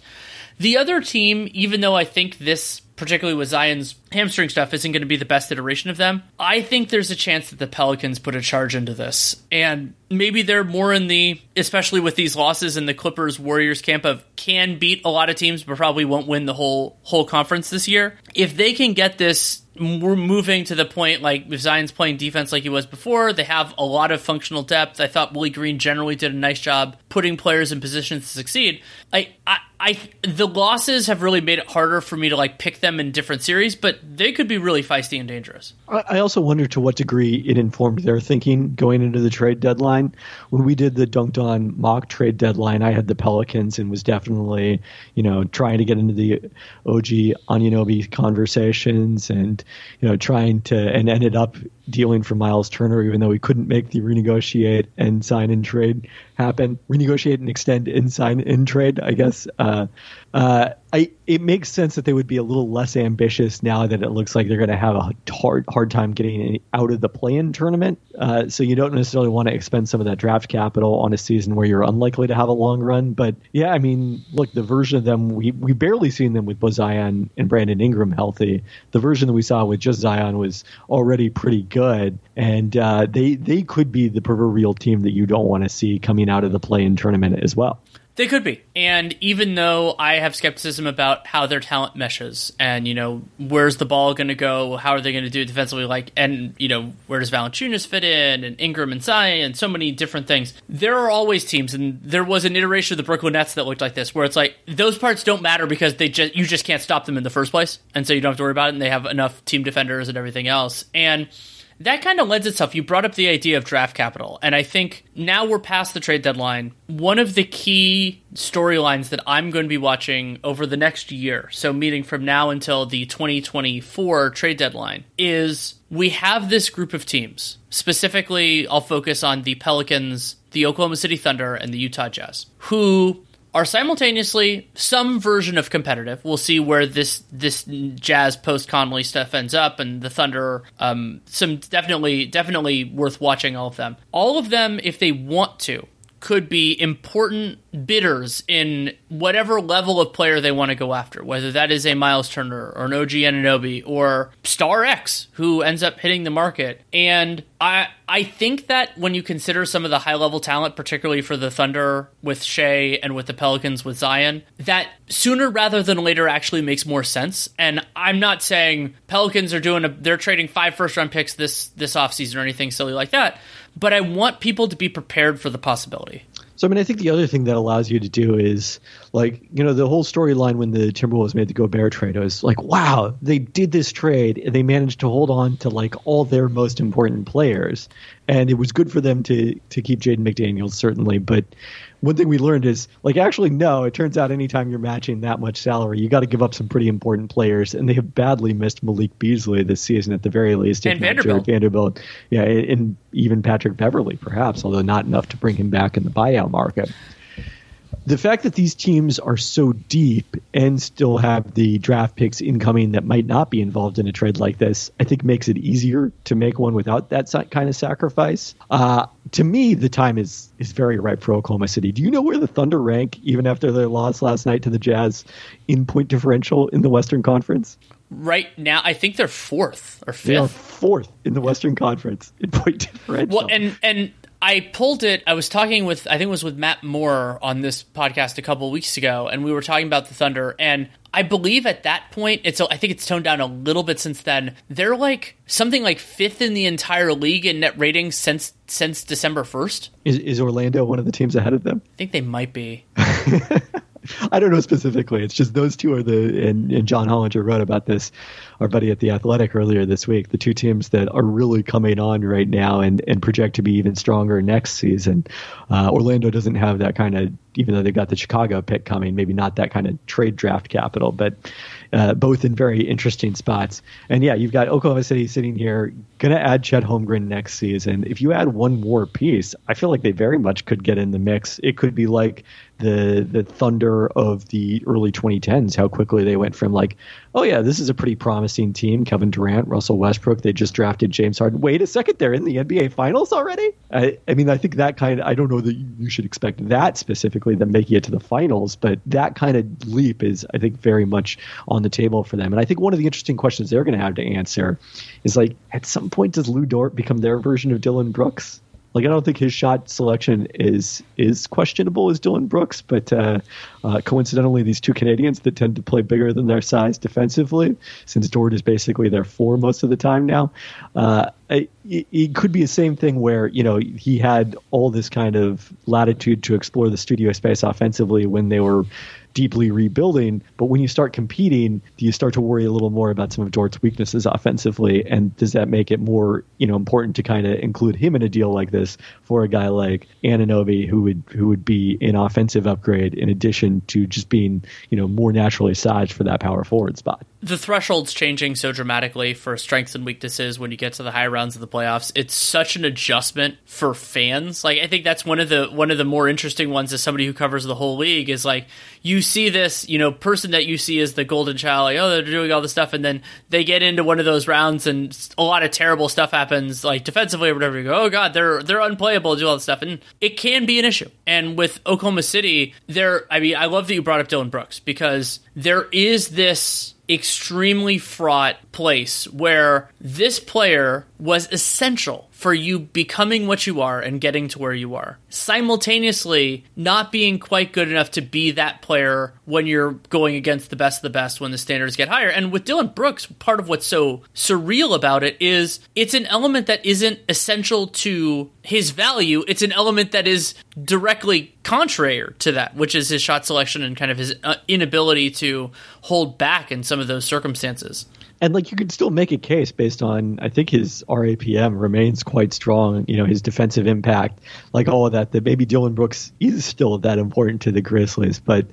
The other team, even though I think this, particularly with Zion's hamstring stuff, isn't going to be the best iteration of them, I think there's a chance that the Pelicans put a charge into this. And maybe they're more in the, especially with these losses in the Clippers Warriors camp of can beat a lot of teams, but probably won't win the whole whole conference this year. If they can get this, we're moving to the point, like if Zion's playing defense like he was before, they have a lot of functional depth. I thought Willie Green generally did a nice job putting players in positions to succeed. I, I, I, the losses have really made it harder for me to like pick them in different series, but they could be really feisty and dangerous. I also wonder to what degree it informed their thinking going into the trade deadline. When we did the Dunked On mock trade deadline, I had the Pelicans and was definitely, you know, trying to get into the O G Anunoby conversations and, you know, trying to, and ended up dealing for Miles Turner, even though we couldn't make the renegotiate and sign and trade happen. Renegotiate and extend and sign and trade, I guess. Uh, uh, I, it makes sense that they would be a little less ambitious now that it looks like they're going to have a hard hard time getting out of the play-in tournament. Uh, so you don't necessarily want to expend some of that draft capital on a season where you're unlikely to have a long run. But yeah, I mean, look, the version of them, we we barely seen them with Zion and Brandon Ingram healthy. The version that we saw with just Zion was already pretty good. And uh, they, they could be the proverbial team that you don't want to see coming out of the play-in tournament as well. They could be. And even though I have skepticism about how their talent meshes and, you know, where's the ball going to go? How are they going to do it defensively? Like, and, you know, where does Valanciunas fit in and Ingram and Zion and so many different things? There are always teams, and there was an iteration of the Brooklyn Nets that looked like this, where it's like those parts don't matter because they just, you just can't stop them in the first place. And so you don't have to worry about it. And they have enough team defenders and everything else. And that kind of lends itself. You brought up the idea of draft capital, and I think now we're past the trade deadline. One of the key storylines that I'm going to be watching over the next year, so meaning from now until the twenty twenty-four trade deadline, is we have this group of teams. Specifically, I'll focus on the Pelicans, the Oklahoma City Thunder, and the Utah Jazz, who are simultaneously some version of competitive. We'll see where this this Jazz post-Conley stuff ends up, and the Thunder, um, some definitely definitely worth watching all of them. All of them, if they want to, could be important bidders in whatever level of player they want to go after, whether that is a Miles Turner or an O G Anunoby or Star X, who ends up hitting the market. And I I think that when you consider some of the high-level talent, particularly for the Thunder with Shea and with the Pelicans with Zion, that sooner rather than later actually makes more sense. And I'm not saying Pelicans are doing a, they're trading five first-round picks this, this offseason or anything silly like that, but I want people to be prepared for the possibility. So, I mean, I think the other thing that allows you to do is, like, you know, the whole storyline when the Timberwolves made the Gobert trade, I was like, wow, they did this trade and they managed to hold on to, like, all their most important players. And it was good for them to to keep Jaden McDaniels, certainly. But one thing we learned is, like, actually, no, it turns out anytime you're matching that much salary, you got to give up some pretty important players. And they have badly missed Malik Beasley this season at the very least. And Vanderbilt. Vanderbilt. Yeah, and even Patrick Beverley, perhaps, although not enough to bring him back in the buyout market. The fact that these teams are so deep and still have the draft picks incoming that might not be involved in a trade like this, I think makes it easier to make one without that kind of sacrifice. Uh, to me, the time is is very ripe for Oklahoma City. Do you know where the Thunder rank, even after their loss last night to the Jazz, in point differential in the Western Conference? Right now, I think they're fourth or fifth. They are fourth in the Western Conference in point differential. Well, and and... I pulled it. I was talking with, I think it was with Matt Moore on this podcast a couple of weeks ago, and we were talking about the Thunder. And I believe at that point, it's, I think it's toned down a little bit since then. They're like something like fifth in the entire league in net ratings since since December first. Is, is Orlando one of the teams ahead of them? I think they might be. I don't know specifically. It's just those two are the, and, and John Hollinger wrote about this, our buddy at The Athletic earlier this week, the two teams that are really coming on right now and, and project to be even stronger next season. Uh, Orlando doesn't have that kind of, even though they've got the Chicago pick coming, maybe not that kind of trade draft capital, but uh, both in very interesting spots. And yeah, you've got Oklahoma City sitting here, going to add Chet Holmgren next season. If you add one more piece, I feel like they very much could get in the mix. It could be like the the Thunder of the early twenty tens, how quickly they went from like, oh yeah, this is a pretty promising team. Kevin Durant, Russell Westbrook, they just drafted James Harden. Wait a second, they're in the N B A Finals already? I, I mean, I think that kind of, I don't know that you should expect that specifically, them making it to the finals, but that kind of leap is, I think, very much on the table for them. And I think one of the interesting questions they're going to have to answer is like, at some point, does Lou Dort become their version of Dylan Brooks? Like, I don't think his shot selection is is questionable as Dylan Brooks, but uh, uh, coincidentally, these two Canadians that tend to play bigger than their size defensively, since Dort is basically their four most of the time now, uh, it, it could be the same thing where, you know, he had all this kind of latitude to explore the studio space offensively when they were deeply rebuilding, but when you start competing, do you start to worry a little more about some of Dort's weaknesses offensively, and does that make it more, you know, important to kind of include him in a deal like this for a guy like Anunoby, who would who would be an offensive upgrade in addition to just being, you know, more naturally sized for that power forward spot? The threshold's changing so dramatically for strengths and weaknesses when you get to the high rounds of the playoffs. It's such an adjustment for fans. Like, I think that's one of the one of the more interesting ones as somebody who covers the whole league is like, you see this, you know, person that you see as the golden child, like, oh, they're doing all this stuff, and then they get into one of those rounds and a lot of terrible stuff happens, like defensively or whatever. You go, oh god, they're they're unplayable, do all this stuff, and it can be an issue. And with Oklahoma City, there, I mean, I love that you brought up Dylan Brooks, because there is this extremely fraught place where this player was essential for you becoming what you are and getting to where you are, simultaneously not being quite good enough to be that player when you're going against the best of the best when the standards get higher. And with Dylan Brooks, part of what's so surreal about it is it's an element that isn't essential to his value. It's an element that is directly contrary to that, which is his shot selection and kind of his inability to hold back in some of those circumstances. And like, you could still make a case based on, I think his R A P M remains quite strong, you know, his defensive impact, like all of that, that maybe Dylan Brooks is still that important to the Grizzlies. But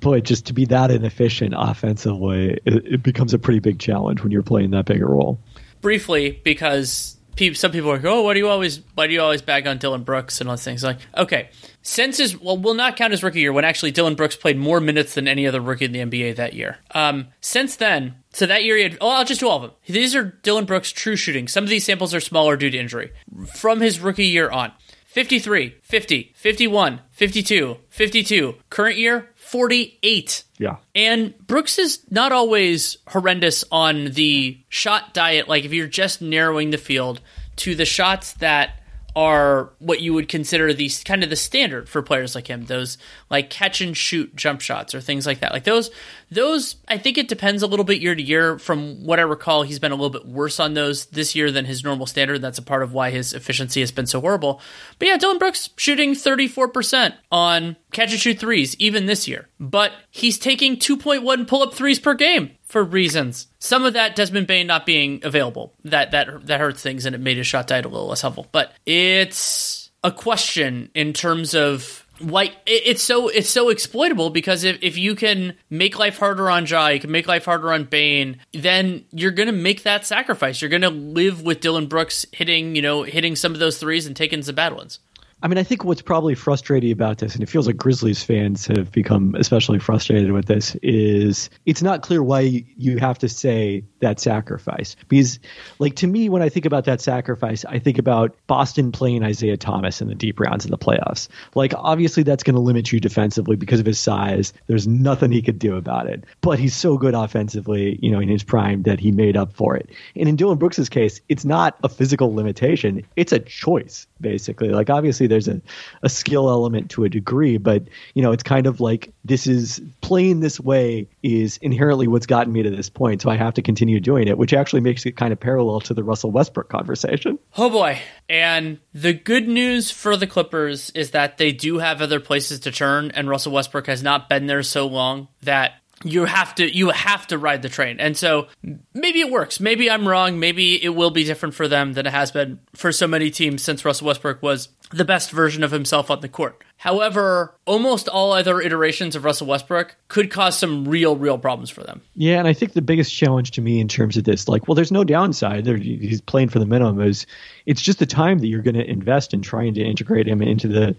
boy, just to be that inefficient offensively, it, it becomes a pretty big challenge when you're playing that bigger role. Briefly, because some people are like, oh, why do you always why do you always bag on Dylan Brooks and all those things? Like, okay, since his, well, we'll not count his rookie year when actually Dylan Brooks played more minutes than any other rookie in the N B A that year. Um, since then, so that year he had, oh, I'll just do all of them. These are Dylan Brooks' true shooting. Some of these samples are smaller due to injury. From his rookie year on, fifty-three, fifty, fifty-one, fifty-two, fifty-two. Current year, forty-eight. Yeah. And Brooks is not always horrendous on the shot diet. Like, if you're just narrowing the field to the shots that are what you would consider these kind of the standard for players like him, those like catch and shoot jump shots or things like that. Like those, those, I think it depends a little bit year to year. From what I recall, he's been a little bit worse on those this year than his normal standard. That's a part of why his efficiency has been so horrible. But yeah, Dylan Brooks shooting thirty-four percent on catch and shoot threes, even this year, but he's taking two point one pull up threes per game. For reasons, some of that Desmond Bane not being available, that that that hurts things, and it made his shot diet a little less helpful. But it's a question in terms of like it, it's so it's so exploitable, because if, if you can make life harder on Ja, you can make life harder on Bane, then you're gonna make that sacrifice. You're gonna live with Dylan Brooks hitting you know hitting some of those threes and taking some bad ones. I mean, I think what's probably frustrating about this, and it feels like Grizzlies fans have become especially frustrated with this, is it's not clear why you have to say that sacrifice. Because, like, to me, when I think about that sacrifice, I think about Boston playing Isaiah Thomas in the deep rounds of the playoffs. Like, obviously, that's going to limit you defensively because of his size. There's nothing he could do about it. But he's so good offensively, you know, in his prime, that he made up for it. And in Dylan Brooks's case, it's not a physical limitation. It's a choice, basically. Like, obviously, there's a, a skill element to a degree, but, you know, it's kind of like, this is playing this way is inherently what's gotten me to this point. So I have to continue continue doing it, which actually makes it kind of parallel to the Russell Westbrook conversation. Oh boy. And the good news for the Clippers is that they do have other places to turn, and Russell Westbrook has not been there so long that you have to you have to ride the train. And so maybe it works. Maybe I'm wrong. Maybe it will be different for them than it has been for so many teams since Russell Westbrook was the best version of himself on the court. However, almost all other iterations of Russell Westbrook could cause some real, real problems for them. Yeah, and I think the biggest challenge to me in terms of this, like, well, there's no downside. There, he's playing for the minimum. Is it's just the time that you're going to invest in trying to integrate him into the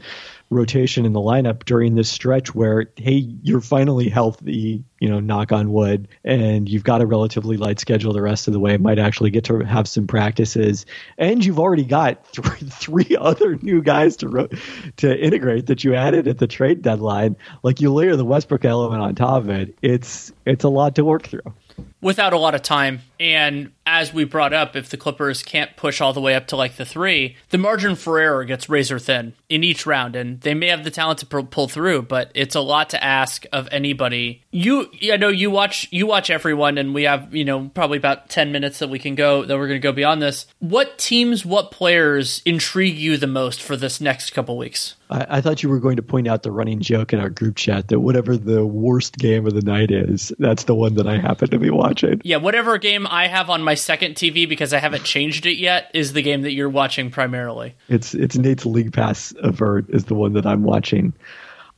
rotation in the lineup during this stretch where, hey, you're finally healthy, you know, knock on wood, and you've got a relatively light schedule the rest of the way, might actually get to have some practices, and you've already got three, three other new guys to ro- to integrate that you added at the trade deadline. Like, you layer the Westbrook element on top of it, it's it's a lot to work through. Without a lot of time. And as we brought up, if the Clippers can't push all the way up to like the three, the margin for error gets razor thin in each round, and they may have the talent to pull through, but it's a lot to ask of anybody. You, I know you watch, you watch everyone, and we have, you know, probably about ten minutes that we can go, that we're going to go beyond this. What teams, what players intrigue you the most for this next couple weeks? I, I thought you were going to point out the running joke in our group chat that whatever the worst game of the night is, that's the one that I happen to be watching. Yeah, whatever game I have on my second T V, because I haven't changed it yet, is the game that you're watching primarily. It's it's Nate's League Pass Avert is the one that I'm watching.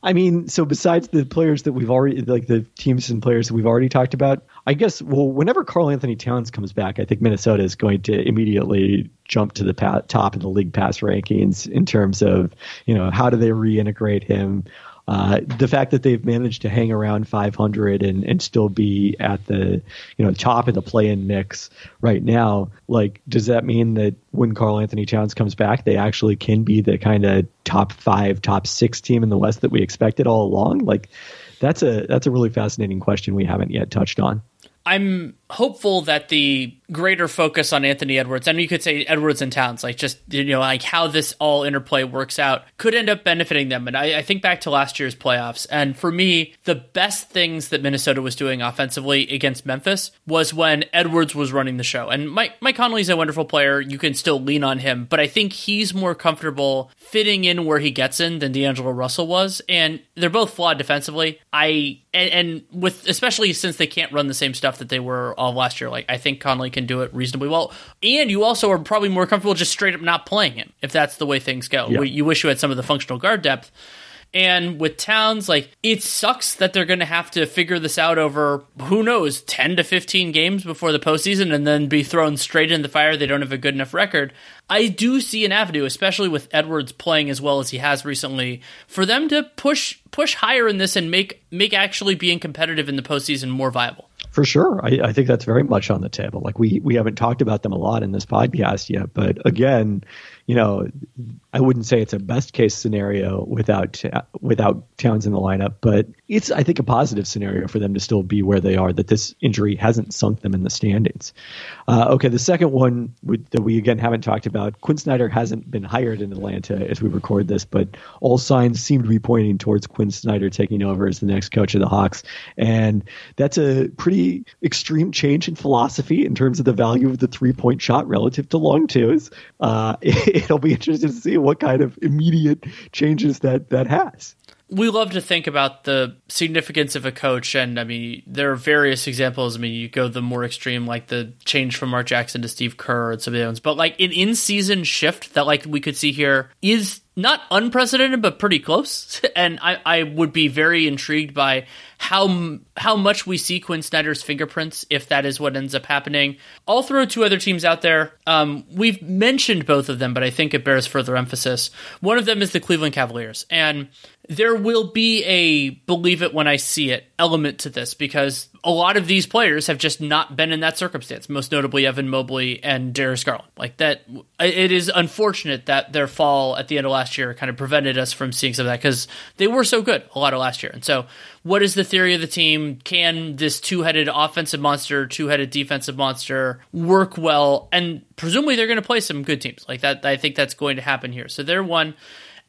I mean, so besides the players that we've already, like the teams and players that we've already talked about, I guess, well, whenever Karl Anthony Towns comes back, I think Minnesota is going to immediately jump to the top of the league pass rankings in terms of, you know, how do they reintegrate him? Uh, the fact that they've managed to hang around five hundred and, and still be at the, you know, top of the play-in mix right now, like, does that mean that when Karl Anthony Towns comes back, they actually can be the kind of top five, top six team in the West that we expected all along? Like, that's a that's a really fascinating question we haven't yet touched on. I'm hopeful that the greater focus on Anthony Edwards, and you could say Edwards and Towns, like, just, you know, like how this all interplay works out, could end up benefiting them. And I, I think back to last year's playoffs, and for me, the best things that Minnesota was doing offensively against Memphis was when Edwards was running the show. And Mike, Mike Conley's a wonderful player. You can still lean on him, but I think he's more comfortable fitting in where he gets in than D'Angelo Russell was. And they're both flawed defensively. I and, and with especially since they can't run the same stuff that they were all last year, like, I think Conley can do it reasonably well. And you also are probably more comfortable just straight up not playing him if that's the way things go. Yeah. You wish you had some of the functional guard depth. And with Towns, like, it sucks that they're going to have to figure this out over, who knows, ten to fifteen games before the postseason and then be thrown straight in the fire. They don't have a good enough record. I do see an avenue, especially with Edwards playing as well as he has recently, for them to push push higher in this and make, make actually being competitive in the postseason more viable. For sure. I, I think that's very much on the table. Like, we, we haven't talked about them a lot in this podcast yet, but again, you know, I wouldn't say it's a best case scenario without without Towns in the lineup, but it's, I think, a positive scenario for them to still be where they are, that this injury hasn't sunk them in the standings. Uh, okay, the second one we, that we, again, haven't talked about, Quinn Snyder hasn't been hired in Atlanta as we record this, but all signs seem to be pointing towards Quinn Snyder taking over as the next coach of the Hawks, and that's a pretty extreme change in philosophy in terms of the value of the three-point shot relative to long twos. Uh, it, it'll be interesting to see what kind of immediate changes that that has. We love to think about the significance of a coach, and I mean, there are various examples. I mean, you go the more extreme, like the change from Mark Jackson to Steve Kerr and some of the ones, but like an in-season shift that like we could see here is not unprecedented, but pretty close. And I, I would be very intrigued by how how much we see Quinn Snyder's fingerprints, if that is what ends up happening. I'll throw two other teams out there. Um, we've mentioned both of them, but I think it bears further emphasis. One of them is the Cleveland Cavaliers. And there will be a believe it when I see it element to this, because a lot of these players have just not been in that circumstance, most notably Evan Mobley and Darius Garland. Like that, it is unfortunate that their fall at the end of last year kind of prevented us from seeing some of that, because they were so good a lot of last year. And so what is the theory of the team? Can this two-headed offensive monster, two-headed defensive monster work well? And presumably they're going to play some good teams like that. I think that's going to happen here. So they're one.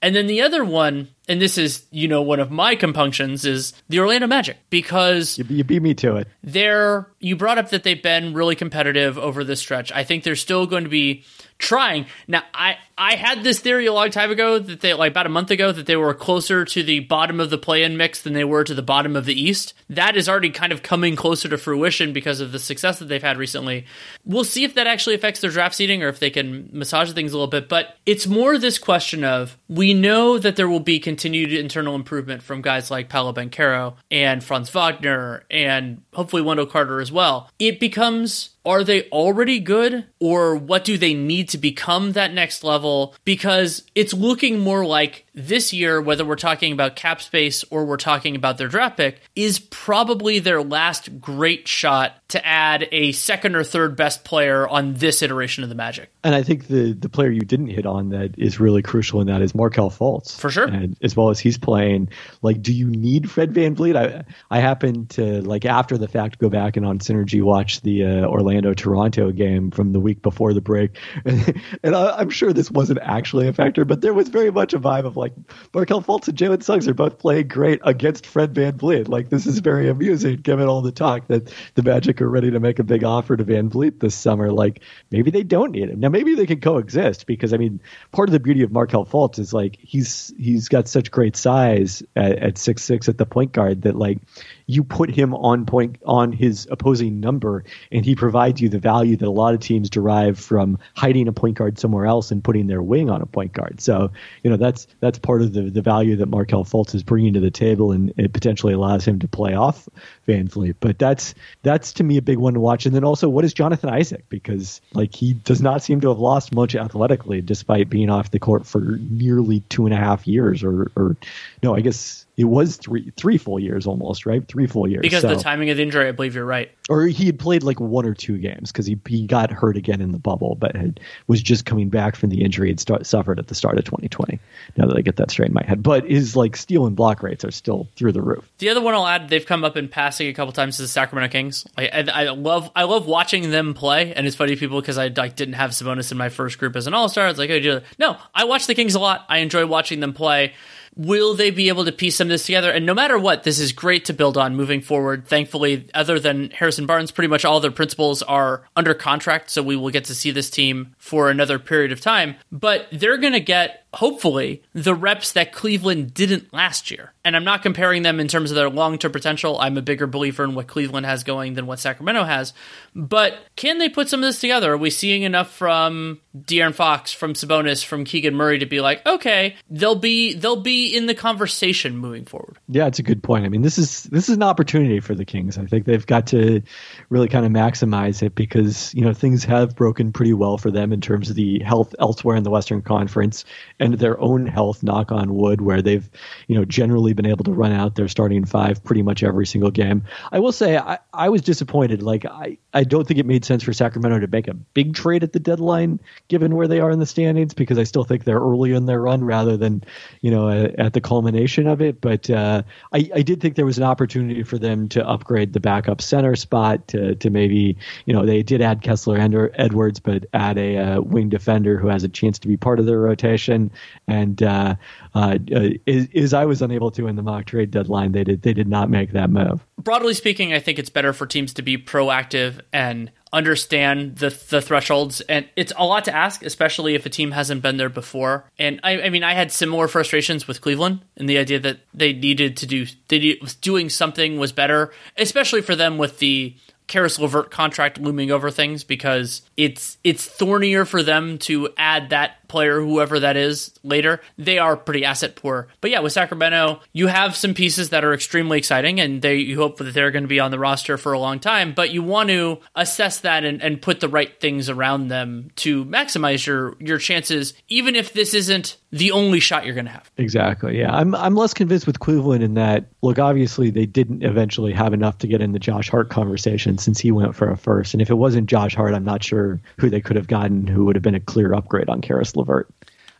And then the other one and this is, you know, one of my compunctions, is the Orlando Magic, because... You, you beat me to it. They're, you brought up that they've been really competitive over this stretch. I think they're still going to be trying. Now, I, I had this theory a long time ago, that they, like about a month ago, that they were closer to the bottom of the play-in mix than they were to the bottom of the East. That is already kind of coming closer to fruition because of the success that they've had recently. We'll see if that actually affects their draft seeding or if they can massage things a little bit. But it's more this question of, we know that there will be continued internal improvement from guys like Paolo Banchero and Franz Wagner and hopefully Wendell Carter as well. It becomes... Are they already good, or what do they need to become that next level? Because it's looking more like this year, whether we're talking about cap space or we're talking about their draft pick, is probably their last great shot to add a second or third best player on this iteration of the Magic. And I think the the player you didn't hit on that is really crucial in that is Markelle Fultz. For sure. And as well as he's playing, like, do you need Fred VanVleet? I I happened to, like, after the fact, go back and on Synergy watch the uh, Orlando Toronto game from the week before the break, and, and I, I'm sure this wasn't actually a factor, but there was very much a vibe of like Markelle Fultz and Jalen Suggs are both playing great against Fred VanVleet. Like, this is very amusing given all the talk that the Magic are ready to make a big offer to VanVleet this summer. Like, maybe they don't need him now. Maybe they can coexist, because I mean, part of the beauty of Markelle Fultz is like he's he's got such great size at, at six six at the point guard that like you put him on point on his opposing number and he provides you the value that a lot of teams derive from hiding a point guard somewhere else and putting their wing on a point guard. So, you know, that's that's part of the, the value that Markelle Fultz is bringing to the table, and it potentially allows him to play off VanVleet. But that's that's to me a big one to watch. And then also, what is Jonathan Isaac? Because like he does not seem to have lost much athletically despite being off the court for nearly two and a half years or, or no, I guess it was three three full years almost, right? Three full years. Because so. of the timing of the injury, I believe you're right. Or he had played like one or two games because he, he got hurt again in the bubble, but had, was just coming back from the injury he'd start, suffered at the start of twenty twenty. Now that I get that straight in my head. But his like steal and block rates are still through the roof. The other one I'll add, they've come up in passing a couple times, to the Sacramento Kings. I, I, I love I love watching them play, and it's funny, people, because I like, didn't have Sabonis in my first group as an all-star. It's like, oh, do no, I watch the Kings a lot. I enjoy watching them play. Will they be able to piece some of this together? And no matter what, this is great to build on moving forward. Thankfully, other than Harrison Barnes, pretty much all their principals are under contract, so we will get to see this team for another period of time. But they're going to get, hopefully, the reps that Cleveland didn't last year. And I'm not comparing them in terms of their long-term potential. I'm a bigger believer in what Cleveland has going than what Sacramento has. But can they put some of this together? Are we seeing enough from De'Aaron Fox, from Sabonis, from Keegan Murray to be like, okay, they'll be they'll be in the conversation moving forward? Yeah, it's a good point. I mean, this is this is an opportunity for the Kings. I think they've got to really kind of maximize it, because, you know, things have broken pretty well for them in terms of the health elsewhere in the Western Conference and their own health, knock on wood, where they've, you know, generally been able to run out their starting five pretty much every single game. I will say I, I was disappointed. Like, I, I don't think it made sense for Sacramento to make a big trade at the deadline, given where they are in the standings, because I still think they're early in their run rather than, you know, a, at the culmination of it. But uh, I, I did think there was an opportunity for them to upgrade the backup center spot to, to maybe, you know, they did add Kessler and Edwards, but add a uh, wing defender who has a chance to be part of their rotation. And uh, uh, is, is I was unable to in the mock trade deadline. They did they did not make that move. Broadly speaking, I think it's better for teams to be proactive and understand the the thresholds, and it's a lot to ask, especially if a team hasn't been there before. And I, I mean, I had similar frustrations with Cleveland, and the idea that they needed to do they doing something was better, especially for them with the Karis LeVert contract looming over things, because it's it's thornier for them to add that player, whoever that is, later. They are pretty asset poor. But yeah, with Sacramento, you have some pieces that are extremely exciting, and they you hope that they're going to be on the roster for a long time, but you want to assess that and, and put the right things around them to maximize your your chances, even if this isn't the only shot you're going to have. Exactly. Yeah. I'm I'm less convinced with Cleveland in that, look, obviously they didn't eventually have enough to get in the Josh Hart conversation since he went for a first. And if it wasn't Josh Hart, I'm not sure who they could have gotten who would have been a clear upgrade on Karis LeVert.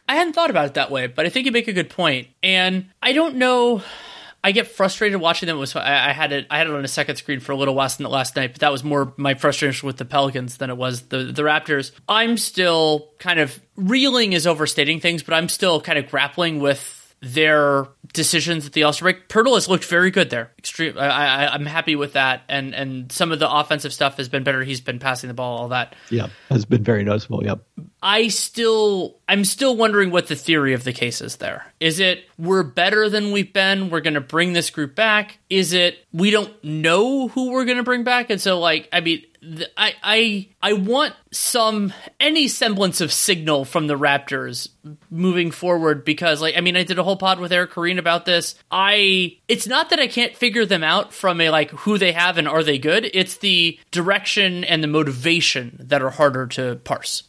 I hadn't thought about it that way, but I think you make a good point. And I don't know, I get frustrated watching them. It was, I, I had it I had it on a second screen for a little while last night, but that was more my frustration with the Pelicans than it was the, the Raptors. I'm still kind of, reeling is overstating things, but I'm still kind of grappling with their decisions at the All-Star break. Pirtle has looked very good there. Extreme. I, I, I'm happy with that. And and some of the offensive stuff has been better. He's been passing the ball, all that. Yeah, has been very noticeable. Yep. I still, I'm still wondering what the theory of the case is there. Is it we're better than we've been? We're going to bring this group back. Is it we don't know who we're going to bring back? And so, like, I mean, I, I I want some any semblance of signal from the Raptors moving forward, because, like, I mean, I did a whole pod with Eric Kareen about this. I it's not that I can't figure them out from a, like, who they have and are they good. It's the direction and the motivation that are harder to parse.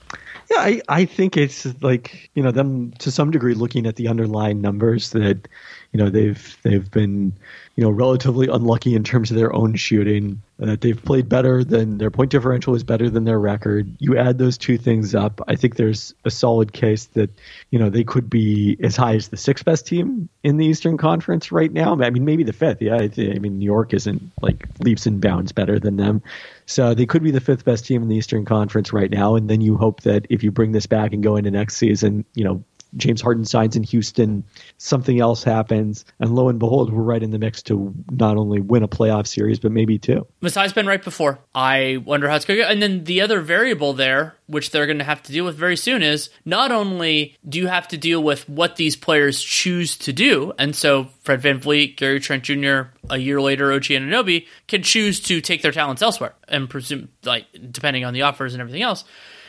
Yeah, I, I think it's like, you know, them to some degree looking at the underlying numbers that, you know, they've they've been, you know, relatively unlucky in terms of their own shooting, that they've played better than their point differential is better than their record. You add those two things up, I think there's a solid case that, you know, they could be as high as the sixth best team in the Eastern Conference right now. I mean, maybe the fifth. Yeah, I, th- I mean, New York isn't like leaps and bounds better than them. So they could be the fifth best team in the Eastern Conference right now. And then you hope that if you bring this back and go into next season, you know, James Harden signs in Houston, something else happens, and lo and behold, we're right in the mix to not only win a playoff series, but maybe two. Masai's been right before. I wonder how it's going to go. And then the other variable there, which they're going to have to deal with very soon, is not only do you have to deal with what these players choose to do, and so Fred VanVleet, Gary Trent Junior, a year later, O G Anunoby, can choose to take their talents elsewhere, and presume, like, depending on the offers and everything else.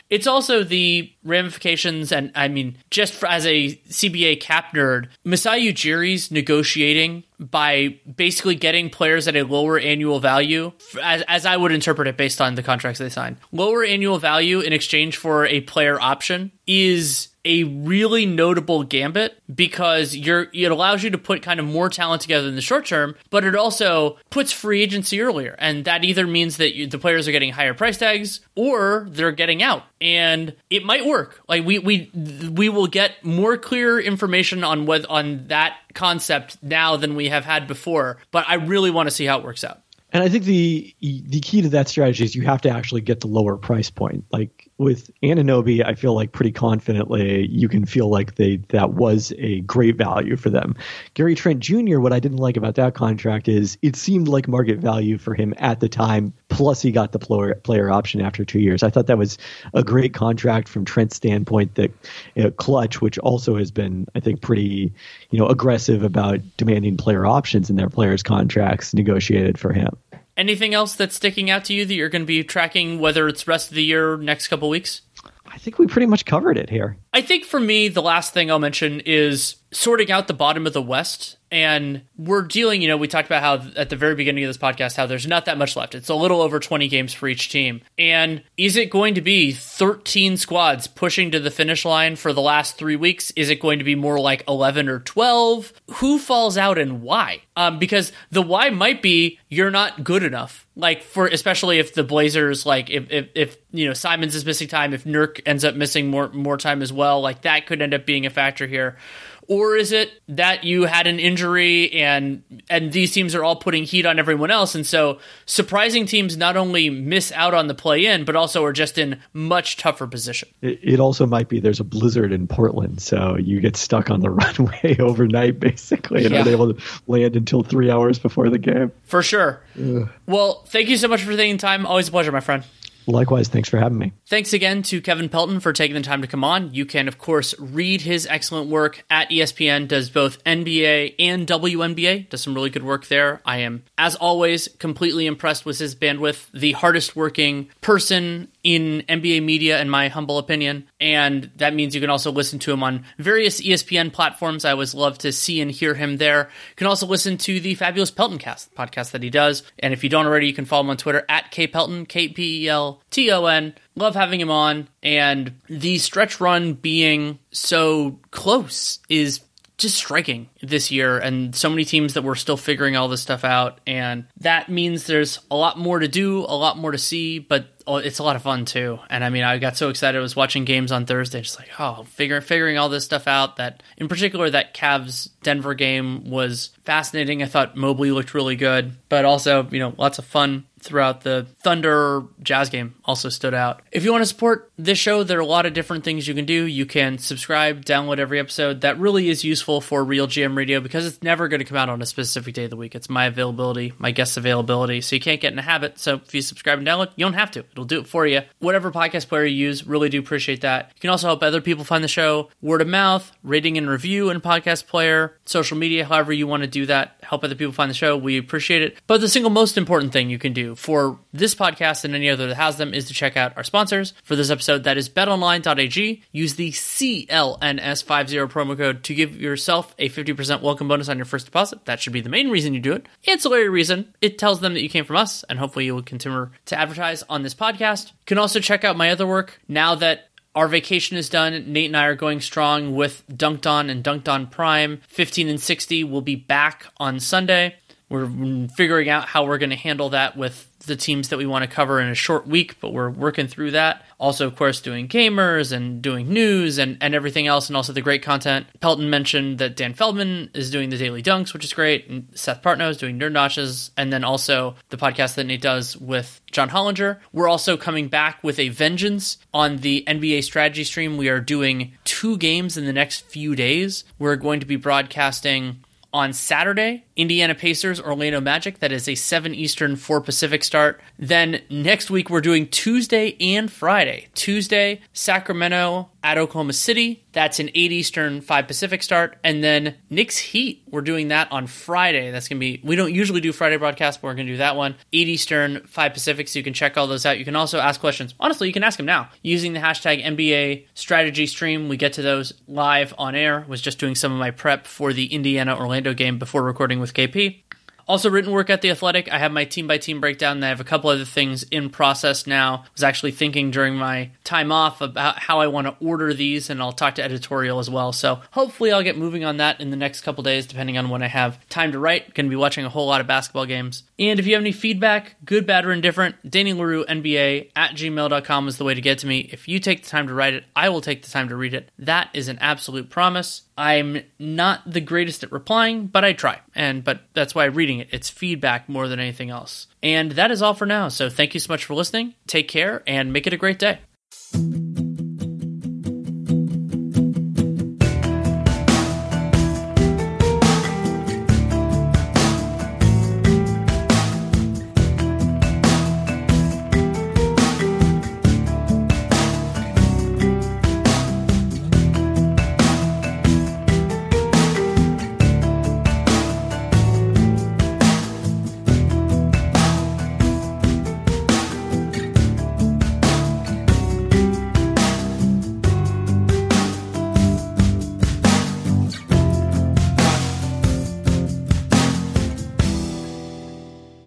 It's also the ramifications, and I mean, just for, as a C B A cap nerd, Masai Ujiri's negotiating by basically getting players at a lower annual value, as, as I would interpret it based on the contracts they signed. Lower annual value in exchange for a player option is a really notable gambit, because you're it allows you to put kind of more talent together in the short term, but it also puts free agency earlier, and that either means that you, the players are getting higher price tags or they're getting out, and it might work. Like we we we will get more clear information on what on that concept now than we have had before, but I really want to see how it works out. And I think the the key to that strategy is you have to actually get the lower price point. Like with Anunoby, I feel like pretty confidently you can feel like they that was a great value for them. Gary Trent Junior, what I didn't like about that contract is it seemed like market value for him at the time, plus he got the player, player option after two years. I thought that was a great contract from Trent's standpoint, that, you know, Clutch, which also has been, I think, pretty, you know, aggressive about demanding player options in their players' contracts, negotiated for him. Anything else that's sticking out to you that you're going to be tracking, whether it's rest of the year, next couple weeks? I think we pretty much covered it here. I think for me, the last thing I'll mention is sorting out the bottom of the West. And we're dealing, you know, we talked about how at the very beginning of this podcast, how there's not that much left. It's a little over twenty games for each team. And is it going to be thirteen squads pushing to the finish line for the last three weeks? Is it going to be more like eleven or twelve? Who falls out and why? Um, because the why might be you're not good enough. Like, for especially if the Blazers, like if, if, if you know, Simons is missing time, if Nurk ends up missing more, more time as well, like that could end up being a factor here. Or is it that you had an injury and and these teams are all putting heat on everyone else? And so surprising teams not only miss out on the play-in, but also are just in much tougher position. It, it also might be there's a blizzard in Portland, so you get stuck on the runway overnight, basically, and yeah. aren't able to land until three hours before the game. For sure. Ugh. Well, thank you so much for taking time. Always a pleasure, my friend. Likewise, thanks for having me. Thanks again to Kevin Pelton for taking the time to come on. You can, of course, read his excellent work at E S P N, does both N B A and W N B A, does some really good work there. I am, as always, completely impressed with his bandwidth, the hardest working person in N B A media, in my humble opinion, and that means you can also listen to him on various E S P N platforms. I always love to see and hear him there. You can also listen to the fabulous Peltoncast podcast that he does, and if you don't already, you can follow him on Twitter at K Pelton, K P E L T O N. Love having him on, and the stretch run being so close is just striking this year, and so many teams that we're still figuring all this stuff out, and that means there's a lot more to do, a lot more to see, but it's a lot of fun too. And I mean, I got so excited. I was watching games on Thursday, just like, oh, figuring figuring all this stuff out. That in particular, that Cavs Denver game was fascinating. I thought Mobley looked really good, but also, you know, lots of fun throughout the Thunder Jazz game also stood out. If you want to support this show, there are a lot of different things you can do. You can subscribe, download every episode. That really is useful for Real G M Radio because it's never going to come out on a specific day of the week. It's my availability, my guest's availability, so you can't get in a habit. So if you subscribe and download, you don't have to. It'll do it for you. Whatever podcast player you use, really do appreciate that. You can also help other people find the show. Word of mouth, rating and review in podcast player, social media, however you want to do that. Help other people find the show. We appreciate it. But the single most important thing you can do for this podcast and any other that has them is to check out our sponsors. For this episode, that is bet online dot a g. Use the C L N S fifty promo code to give yourself a fifty percent welcome bonus on your first deposit. That should be the main reason you do it. Ancillary reason, it tells them that you came from us, and hopefully you will continue to advertise on this podcast. You can also check out my other work. Now that our vacation is done, Nate and I are going strong with Dunked On and Dunked On Prime. fifteen and sixty will be back on Sunday. We're figuring out how we're going to handle that with the teams that we want to cover in a short week, but we're working through that. Also, of course, doing gamers and doing news and, and everything else, and also the great content. Pelton mentioned that Dan Feldman is doing the Daily Dunks, which is great, and Seth Partnow is doing Nerd Notches, and then also the podcast that Nate does with John Hollinger. We're also coming back with a vengeance on the N B A strategy stream. We are doing two games in the next few days. We're going to be broadcasting on Saturday, Indiana Pacers, Orlando Magic. That is a seven Eastern, four Pacific start. Then next week, we're doing Tuesday and Friday. Tuesday, Sacramento at Oklahoma City. That's an eight Eastern, five Pacific start. And then Knicks Heat, we're doing that on Friday. That's going to be, we don't usually do Friday broadcasts, but we're going to do that one. eight Eastern, five Pacific, so you can check all those out. You can also ask questions. Honestly, you can ask them now using the hashtag N B A strategy stream. We get to those live on air. I was just doing some of my prep for the Indiana-Orlando game before recording with K P. Also, written work at The Athletic. I have my team-by-team breakdown. I have a couple other things in process now. I was actually thinking during my time off about how I want to order these, and I'll talk to editorial as well. So hopefully I'll get moving on that in the next couple days, depending on when I have time to write. Going to be watching a whole lot of basketball games. And if you have any feedback, good, bad, or indifferent, Danny LaRue, N B A, at gmail dot com is the way to get to me. If you take the time to write it, I will take the time to read it. That is an absolute promise. I'm not the greatest at replying, but I try. And but that's why I'm reading it. It's feedback more than anything else. And that is all for now. So thank you so much for listening. Take care and make it a great day.